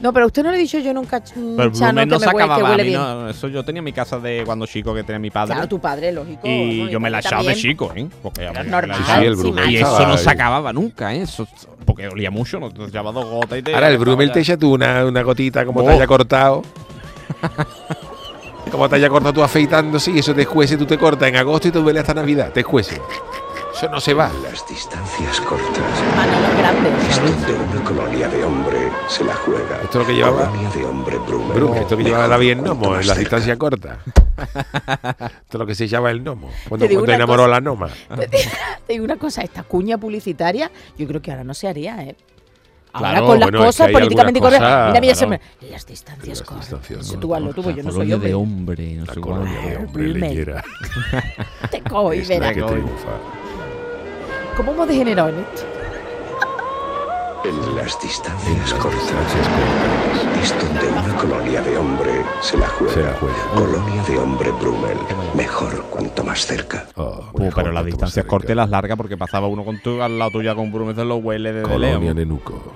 No, pero usted no le ha dicho yo nunca Brumel no se acababa. Eso yo tenía en mi casa de cuando chico, que tenía mi padre. Claro, tu padre, lógico. Y yo me la echaba de chico, ¿eh? Porque normal. Y eso no se acababa nunca, ¿eh? Eso, porque olía mucho, no te echaba dos gotas y te... Ahora el Brumel te echa tú una gotita como te haya cortado. Como te haya cortado tú afeitándose y eso te escuece, tú te cortas en agosto y te duele hasta Navidad, te escuece. Eso no se va. Las distancias cortas. Manos grandes. Esto de una colonia de hombre se la juega. Esto es lo que llevaba. Colonia de hombre Brumel. Esto que llevaba la bien Nomo en la distancia corta. Esto es lo que se llama el Nomo. Cuando enamoró la Noma. Te digo una cosa, esta cuña publicitaria, yo creo que ahora no se haría, ¿eh? Ahora claro, con las cosas es que políticamente correctas. Mira, las distancias cortas. Tú hazlo, tú, yo no soy hombre. La colonia de hombre leyera. Te cojo y verás. ¿Cómo hemos degenerado en esto? En las distancias cortas es donde una colonia de hombre se la juega. Colonia de hombre Brumel. Mejor cuanto más cerca. Pero las distancias cortas y las largas, porque pasaba uno con tú al lado tuya con Brumel, se lo huele de lejos. Colonia de Nuco.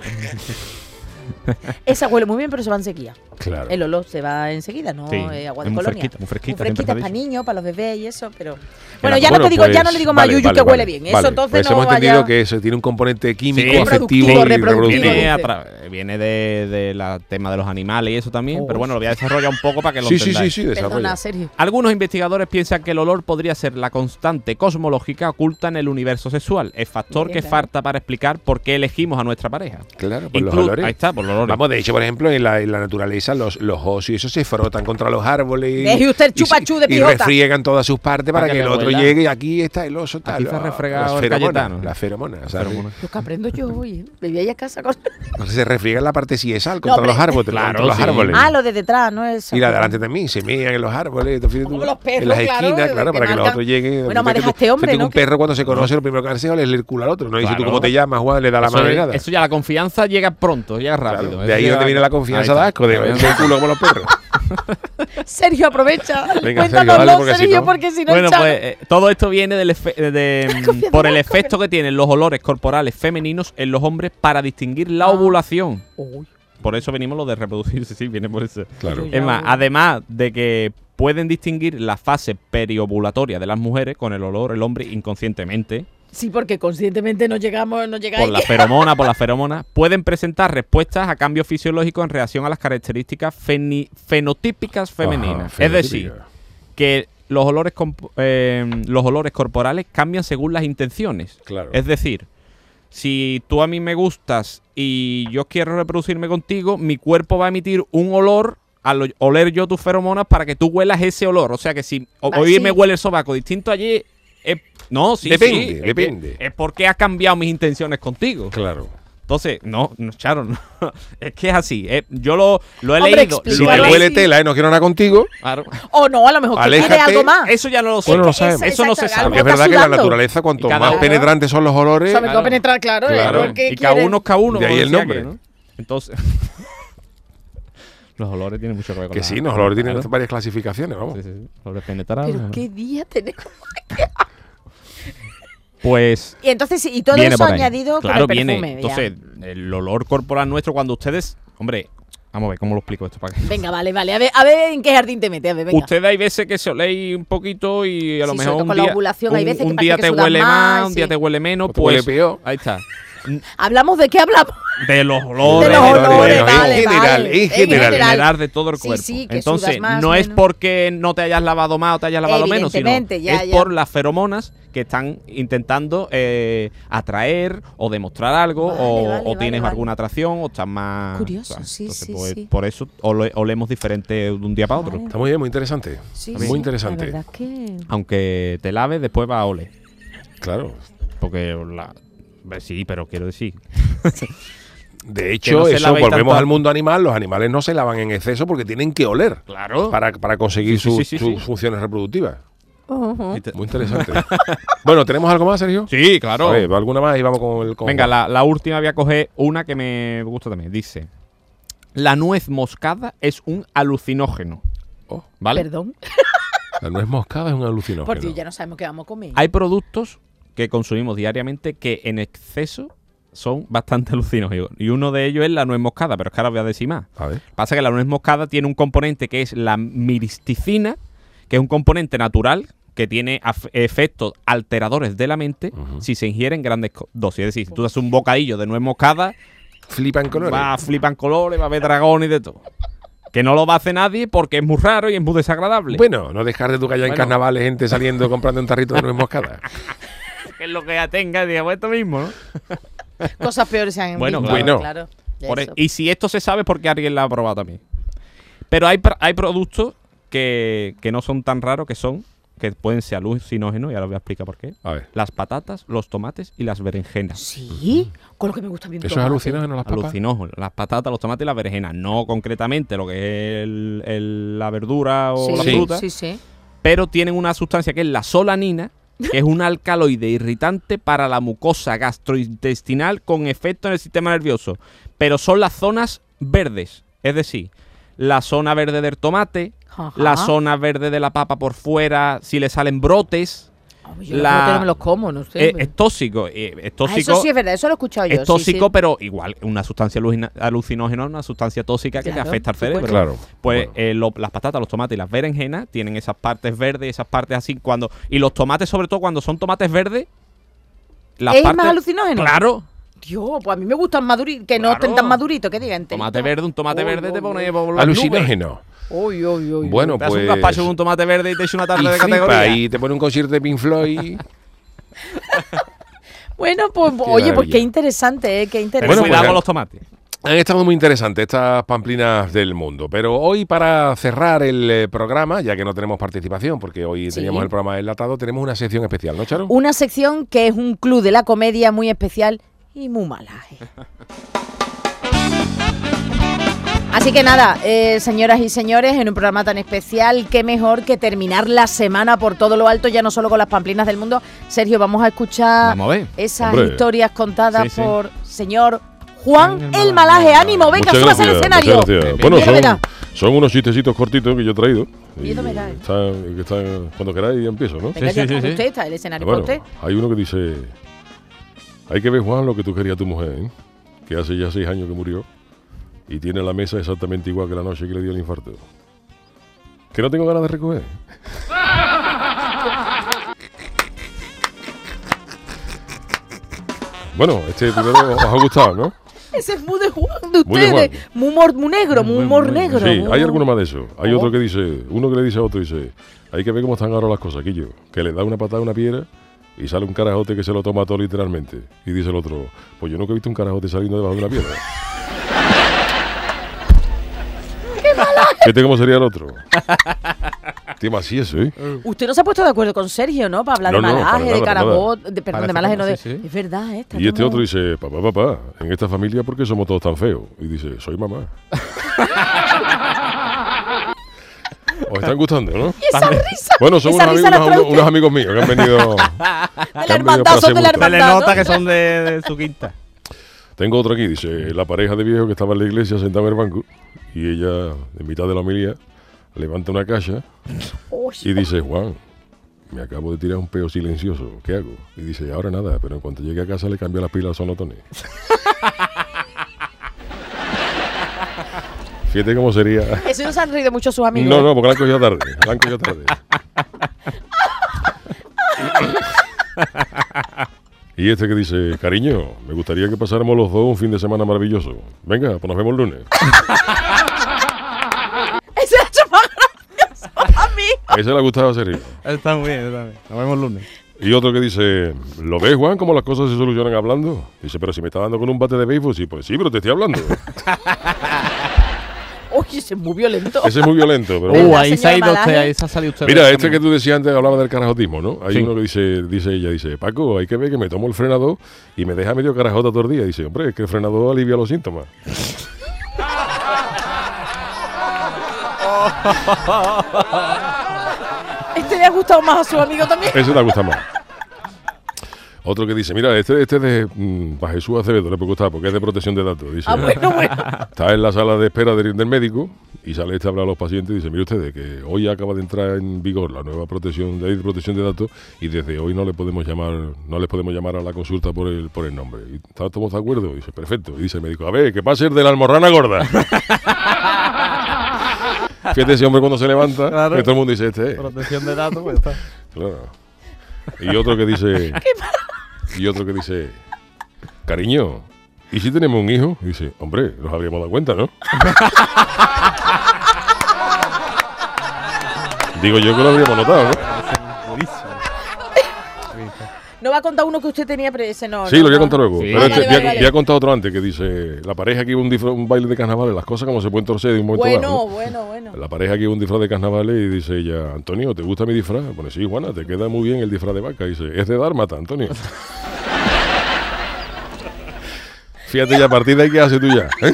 Esa huele muy bien, pero se va en sequía. Claro. El olor se va enseguida, ¿no? Sí, agua de muy colonia. Muy fresquita para niños, para los bebés y eso, pero... Bueno, ya, no le digo más a Yuyu que huele bien. Eso entonces pues no hemos entendido que eso tiene un componente químico, afectivo, reproductivo. Viene del tema de los animales y eso también, pero bueno, lo voy a desarrollar un poco para que lo entendáis. Perdona, Sergio. Algunos investigadores piensan que el olor podría ser la constante cosmológica oculta en el universo sexual. El factor que falta para explicar por qué elegimos a nuestra pareja. Claro, por los olores. Ahí está, por los olores. Vamos, de hecho, por ejemplo, en la naturaleza los osos y eso se frotan contra los árboles. Deje usted el chupachú de pijota. Y refriegan todas sus partes para que el otro llegue y aquí está el oso tal. Aquí está refregado el Cayetano. Las feromonas. Lo que aprendo yo hoy. Me voy a casa con... Se refriega la parte siesal contra los árboles. Claro, los árboles. Ah, lo de detrás, no es... Y la de delante también. Se mean en los árboles. Como los perros, en las esquinas, claro, para que los otros lleguen. Bueno, maneja este hombre, ¿no? Un perro cuando se conoce, lo primero que hace es el culo al otro. No dice tú cómo te llamas, Juan, le da la mano y nada. Eso ya, la confianza llega pronto, llega rápido. De ahí es donde viene la confianza de asco, de el culo como los perros. Sergio, aprovecha. Cuéntanoslo, Sergio, porque si no... Bueno, pues todo esto viene por el efecto que tienen los olores corporales femeninos en los hombres para distinguir la ovulación. Por eso venimos lo de reproducirse, sí, viene por eso. Claro. Es más, además de que pueden distinguir la fase periovulatoria de las mujeres con el olor, el hombre inconscientemente. Sí, porque conscientemente no llegamos. Por las feromonas. Pueden presentar respuestas a cambios fisiológicos en reacción a las características fenotípicas femeninas. Ajá, es decir, que los olores corporales cambian según las intenciones. Claro. Es decir, si tú a mí me gustas y yo quiero reproducirme contigo, mi cuerpo va a emitir un olor al oler yo tus feromonas para que tú huelas ese olor. O sea que si hoy me huele el sobaco distinto allí... Depende. Es porque ha cambiado mis intenciones contigo. Claro. Entonces, Charo, es que es así. Yo lo he leído. Si te huele tela y no quiero nada contigo. Claro. O no, a lo mejor quiere algo más. Eso ya no lo sé. Bueno, eso no se sabe. Porque es verdad que la naturaleza, cuanto más penetrantes son los olores... O sea, va a penetrar, claro. Y cada uno. De ahí el nombre. Entonces... Los olores tienen mucho que ver con los olores tienen varias clasificaciones, vamos. Sí. Olores penetrables. Pero qué día tenemos aquí. Pues... Y entonces, y todo eso añadido con el perfume. Entonces, el olor corporal nuestro cuando ustedes... Hombre, vamos a ver, ¿cómo lo explico esto? Para que... Venga, vale. A ver en qué jardín te metes. Venga. Ustedes hay veces que se oléis un poquito y a lo mejor un día... un día te huele más, un día te huele menos. Te huele peor. Ahí está. ¿Hablamos de qué hablamos? De los olores. En general, de todo el cuerpo. Sí, entonces, es porque no te hayas lavado más o te hayas lavado menos, sino es por las feromonas que están intentando atraer o demostrar algo, o tienes alguna atracción o estás más... Curioso, o sea, sí. Por eso olemos diferente de un día para otro. Está muy bien, muy interesante. Muy interesante. Aunque te laves, después va a oler. Claro. Porque la... Sí, pero quiero decir. De hecho, eso volvemos al mundo animal. Los animales no se lavan en exceso porque tienen que oler. Claro. Para conseguir sus funciones reproductivas. Uh-huh. Muy interesante. Bueno, ¿tenemos algo más, Sergio? Sí, claro. A ver, alguna más y vamos con el... Venga, la última voy a coger una que me gusta también. Dice, la nuez moscada es un alucinógeno. Oh. ¿Vale? Perdón. La nuez moscada es un alucinógeno. Porque ya no sabemos qué vamos a comer. Hay productos que consumimos diariamente que en exceso son bastante alucinógenos. Y uno de ellos es la nuez moscada, pero es que ahora voy a decir más. A ver. Pasa que la nuez moscada tiene un componente que es la miristicina, que es un componente natural que tiene efectos alteradores de la mente si se ingiere en grandes dosis. Es decir, si tú haces un bocadillo de nuez moscada... Flipan colores, va a haber dragones y de todo. Que no lo hace nadie porque es muy raro y es muy desagradable. Bueno, no dejar de tu que haya en carnavales gente saliendo comprando un tarrito de nuez moscada. Que es lo que ya tenga, digamos, esto mismo, ¿no? Cosas peores se han claro. Y si esto se sabe, porque alguien la ha probado también. Pero hay productos que no son tan raros, que pueden ser alucinógenos, y ahora voy a explicar por qué. A ver. Las patatas, los tomates y las berenjenas. Sí, con lo que me gusta bien. ¿Eso es alucinógeno, las papas? Alucinógeno, las patatas, los tomates y las berenjenas. No concretamente lo que es la verdura o la fruta. Sí. Pero tienen una sustancia que es la solanina, que es un alcaloide irritante para la mucosa gastrointestinal con efecto en el sistema nervioso. Pero son las zonas verdes, es decir, la zona verde del tomate, la zona verde de la papa por fuera, si le salen brotes... Yo no me los como, no sé. Es tóxico. Eso sí es verdad, eso lo he escuchado yo. Es tóxico, sí. Pero igual, una sustancia alucinógena, una sustancia tóxica que te afecta al cerebro. Claro. Pues las patatas, los tomates y las berenjenas tienen esas partes verdes, esas partes así. Y los tomates, sobre todo cuando son tomates verdes, más alucinógeno. Claro. Dios, pues a mí me gustan maduritos, que no estén tan maduritos, que digan. Tomate verde, un tomate verde te pone alucinógeno. Uy. Bueno, pues... Te haces un gazpacho con un tomate verde y te echa una tarde de categoría. Y te pone un concierto de Pink Floyd. Bueno, pues, oye, pues qué interesante, ¿eh? Qué interesante. Bueno, cuidado con los tomates. Han estado muy interesantes estas pamplinas del mundo. Pero hoy, para cerrar el programa, ya que no tenemos participación, porque hoy teníamos el programa enlatado, tenemos una sección especial, ¿no, Charo? Una sección que es un club de la comedia muy especial y muy mala, Así que nada, señoras y señores, en un programa tan especial, qué mejor que terminar la semana por todo lo alto, ya no solo con las pamplinas del mundo. Sergio, vamos a escuchar esas historias contadas por señor Juan El Malaje. ¡Ánimo! ¡Venga, súbase al escenario! Bueno, son unos chistecitos cortitos que yo he traído. Cuando queráis ya empiezo, ¿no? Venga, usted está el escenario para usted. Hay uno que dice... Hay que ver, Juan, lo que tú querías a tu mujer, ¿eh? Que hace ya 6 años que murió. y tiene la mesa exactamente igual que la noche que le dio el infarto. Que no tengo ganas de recoger. Bueno, este primero os ha gustado, ¿no? Ese es muy de Juan de ustedes. Muy humor negro, muy humor negro. Sí, hay alguno más de eso. Hay otro que dice, uno que le dice a otro, dice, hay que ver cómo están ahora las cosas, Quillo. Que le da una patada a una piedra y sale un carajote que se lo toma todo literalmente. Y dice el otro, pues yo nunca he visto un carajote saliendo debajo de una piedra. ¡Qué mala! ¿Este cómo sería el otro? Tema así eso, ¿eh? Usted no se ha puesto de acuerdo con Sergio, ¿no? Para hablar no, de malaje, nada, de carabot, perdón, de malaje, no de... Sí, sí. Es verdad, esta. Y este otro dice, papá, en esta familia, ¿por qué somos todos tan feos? Y dice, soy mamá. Os están gustando, ¿no? ¿Y esa risa? Bueno, son unos amigos míos que han venido... De la hermandad, son de la hermandad, ¿no? Se le nota que son de su quinta. Tengo otro aquí, dice, la pareja de viejos que estaba en la iglesia sentada en el banco y ella, en mitad de la homilía, levanta una caja y dice, Juan, me acabo de tirar un peo silencioso, ¿qué hago? Y dice, ahora nada, pero en cuanto llegue a casa le cambio las pilas a Sonotone. Fíjate cómo sería. Eso no se han reído mucho sus amigos. No, porque la han cogido tarde, Y este que dice, cariño, me gustaría que pasáramos los dos un fin de semana maravilloso. Venga, pues nos vemos el lunes. Ese le ha gustado hacer río. Está muy bien, está bien. Nos vemos el lunes. Y otro que dice, ¿lo ves, Juan, cómo las cosas se solucionan hablando? Dice, pero si me está dando con un bate de béisbol. Sí, pues sí, pero te estoy hablando. Oye, ese es muy violento. Ese es muy violento. Pero bueno. Ahí se ha ido usted, ahí se ha salido usted. Mira, este que tú decías antes, hablaba del carajotismo, ¿no? Hay uno que dice ella, Paco, hay que ver que me tomo el frenador y me deja medio carajota todo el día. Dice, hombre, es que el frenador alivia los síntomas. Este le ha gustado más a su amigo también. Ese le ha gustado más. Otro que dice, mira, este es de Jesús Acevedo, le puede gustar porque es de protección de datos. Dice, bueno. Está en la sala de espera del médico y sale este a hablar a los pacientes y dice, mire ustedes, que hoy acaba de entrar en vigor la nueva protección de datos y desde hoy no les podemos llamar a la consulta por el nombre. Y, ¿estamos de acuerdo? Y dice, perfecto. Y dice el médico, a ver, que pase el de la almorrana gorda. Fíjate ese hombre cuando se levanta, claro, que todo el mundo dice, este es. Protección de datos, pues está. Claro. Y otro que dice... cariño, ¿y si tenemos un hijo? Y dice, hombre, nos habríamos dado cuenta, ¿no? Digo yo que lo habríamos notado, ¿no? No va a contar uno que usted tenía, pero ese no. Sí, lo voy a contar luego. Sí. Pero ya he contado otro antes que dice: la pareja que iba a un baile de carnaval, las cosas como se pueden torcer de un momento a otro. Bueno. La pareja que iba a un disfraz de carnaval y dice ella: Antonio, ¿te gusta mi disfraz? Bueno, sí, Juana, te queda muy bien el disfraz de vaca. Y dice: es de dármata, Antonio. Fíjate, ya a partir de ahí, ¿qué haces tú ya? ¿Eh?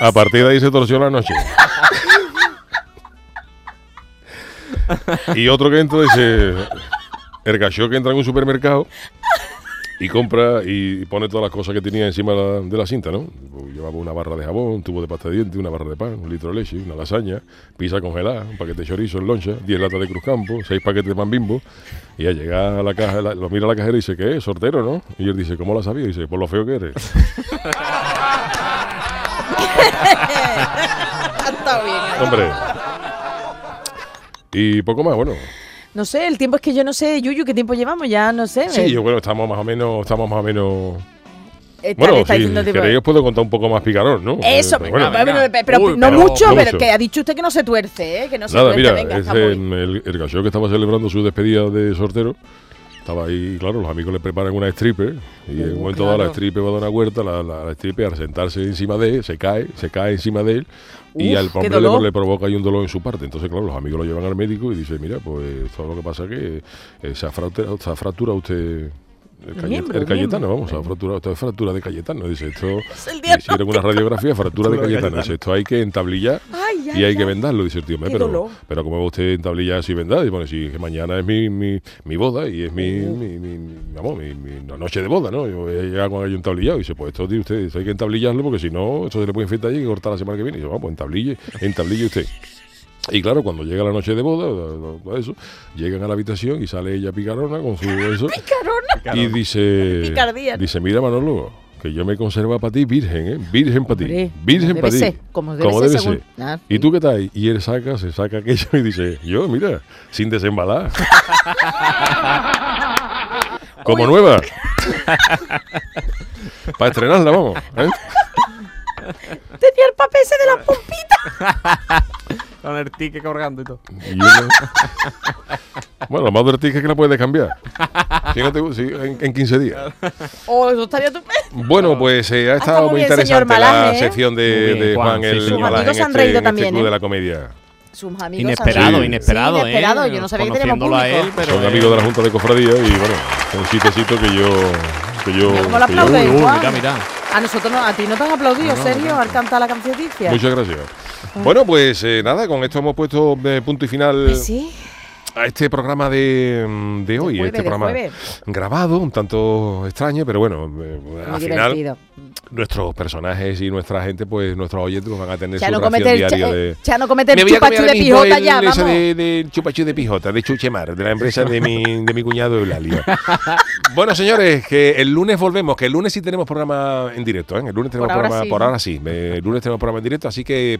A partir de ahí se torció la noche. Y otro que entra dice, el gacho que entra en un supermercado y compra y pone todas las cosas que tenía encima de la cinta, ¿no? Llevaba una barra de jabón, un tubo de pasta de dientes, una barra de pan, un litro de leche, una lasaña, pizza congelada, un paquete de chorizo en loncha, 10 latas de cruzcampo, 6 paquetes de pan bimbo. Y al llegar a la caja, lo mira a la cajera y dice, ¿qué es? ¿Sortero, no? Y él dice, ¿cómo la sabía? Y dice, por lo feo que eres. Está bien. Hombre. Y poco más, bueno. No sé, el tiempo es que yo no sé, Yuyu, ¿qué tiempo llevamos? Ya no sé. Sí, yo, bueno, estamos más o menos... Bueno, si queréis os puedo contar un poco más picarón, ¿no? Eso, pero no mucho, que ha dicho usted que no se tuerce, ¿eh? Que no se tuerce. Nada, mira, el gallego que estaba celebrando su despedida de sortero, estaba ahí, claro, los amigos le preparan una stripper, y en un momento dado la stripper va a dar una vuelta, la stripper al sentarse encima de él, se cae encima de él, y al hombre le provoca ahí un dolor en su parte. Entonces, claro, los amigos lo llevan al médico y dicen, mira, pues todo lo que pasa es que se ha fracturado usted el Cayetano, vamos, se ha fracturado, esto es fractura de Cayetano. Dice, esto hicieron una radiografía, fractura de Cayetano. Dice, esto hay que entablillar y hay que vendarlo. Dice el tío, pero ¿cómo va usted entablillar si vendar? Y bueno, sí, que mañana es mi boda y es mi noche de boda, ¿no? Yo voy a llegar con ahí un tablillado. Y dice, pues esto, tío, usted, esto hay que entablillarlo porque si no, esto se le puede infectar y hay que cortar la semana que viene. Y dice, vamos, pues entablille usted. Y claro, cuando llega la noche de boda, eso, llegan a la habitación y sale ella picarona con su eso. ¿Picarona? Y dice, picardía, ¿no? Dice, mira, Manolo, que yo me conserva para ti virgen, ¿eh? Virgen para ti, virgen para ti. Como debe ser, según... Ah, sí. ¿Y tú qué tal? Y él saca, se saca aquello y dice, yo, mira, sin desembalar. Como nueva. Para estrenarla, vamos. ¿Eh? Tenía el papel ese de las pompitas. Con el ticket colgando y todo. Y una... Bueno, lo más del ticket es que la puedes cambiar. Sí, en 15 días. Oh, eso estaría estupendo. Bueno, pues ha estado muy interesante Malaje, la sección de Juan el Malaje en este Club de la Comedia. Sus amigos inesperado, sí. Inesperado, sí, inesperado, yo no sabía que teníamos público. Él, pero son amigos de la Junta de Cofradía y bueno, un chistecito que yo... Mira, a nosotros, a ti no te han aplaudido, no, serio, al cantar la cancioticia. Muchas gracias. Bueno, pues nada, con esto hemos puesto punto y final. Pues sí. A este programa de hoy, jueves, este programa grabado, un tanto extraño, pero bueno, al final divertido. Nuestros personajes y nuestra gente, pues nuestros oyentes van a tener su ración diaria de... Chano comete el chupachú de pijota ya, vamos. De chupachú de pijota, de Chuchemar, de la empresa de mi cuñado Eulalio. Bueno, señores, que el lunes volvemos, que el lunes sí tenemos programa en directo, ¿eh? El lunes tenemos programa, sí. Por ahora sí, el lunes tenemos programa en directo, así que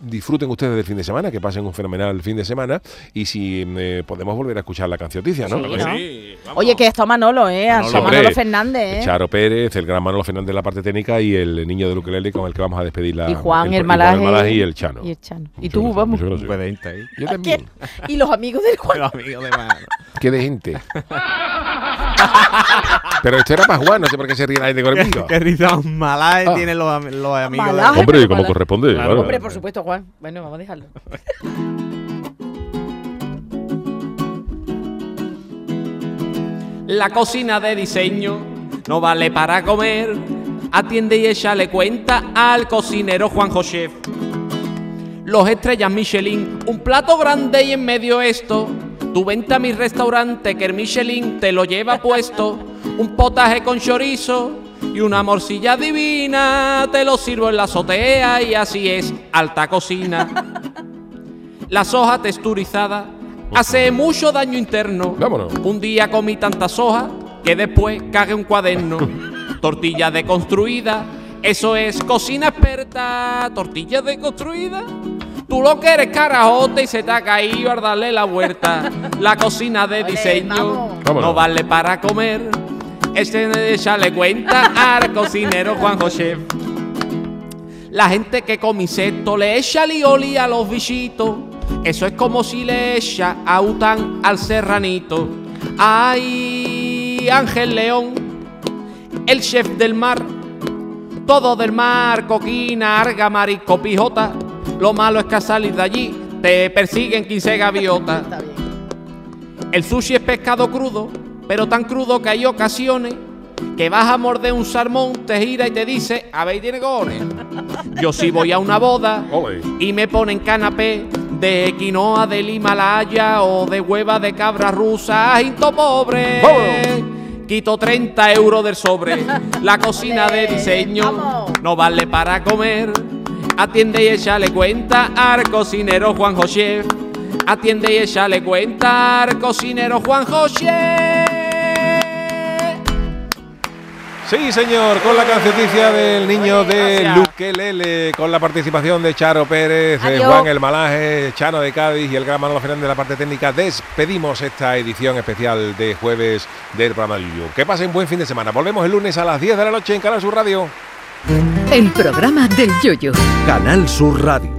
disfruten ustedes del fin de semana, que pasen un fenomenal fin de semana y si... podemos volver a escuchar la cancioticia, ¿no? Sí, ¿no? Sí, oye, que está Manolo, Manolo, Manolo Fernández, Charo Pérez, el gran Manolo Fernández de la parte técnica y el niño de ukelele con el que vamos a despedir la... Y Juan, el Malaje y el Chano. Y el Chano. Y tú, vamos. Yo también. Y los amigos del Juan. Los amigos de Manolo. Qué de gente. Pero esto era para Juan, no sé por qué se ríe la gente conmigo. Qué risas Malaje tienen los amigos del Juan. Hombre, como corresponde. Claro. Hombre, por supuesto, Juan. Bueno, vamos a dejarlo. La cocina de diseño no vale para comer. Atiende y échale cuenta al cocinero Juanjo Chef. Los estrellas Michelin, un plato grande y en medio esto. Tú vente a mi restaurante que el Michelin te lo lleva puesto. Un potaje con chorizo y una morcilla divina. Te lo sirvo en la azotea y así es, alta cocina. La soja texturizada hace mucho daño interno. Vámonos. Un día comí tanta soja que después cagué un cuaderno. Tortilla deconstruida, eso es cocina experta. Tortilla deconstruida, tú lo que eres carajote y se te ha caído al darle la vuelta. La cocina de diseño no vale para comer. Échale cuenta al cocinero Juanjo Chef. La gente que come insectos le echa lioli a los bichitos. Eso es como si le echa a Aután al serranito. ¡Ay, Ángel León! El chef del mar. Todo del mar, coquina, arga, marisco, pijota. Lo malo es que al salir de allí te persiguen 15 gaviotas. El sushi es pescado crudo, pero tan crudo que hay ocasiones que vas a morder un salmón, te gira y te dice, a ver, tiene cojones. Yo sí voy a una boda y me ponen canapé de quinoa del Himalaya o de hueva de cabra rusa. ¡Ajito pobre! ¡Vámonos! Quito 30 euros del sobre. La cocina de diseño no vale para comer. Atiende y échale cuenta al cocinero Juanjo Chef. Atiende y échale cuenta al cocinero Juanjo Chef. Sí, señor, con la cancioticia del niño de ukelele, con la participación de Charo Pérez, Juan el Malaje, Chano de Cádiz y el gran Manolo Fernández de la parte técnica, despedimos esta edición especial de jueves del programa del Yuyu. Que pasen buen fin de semana. Volvemos el lunes a las 10 de la noche en Canal Sur Radio. El programa del Yuyu. Canal Sur Radio.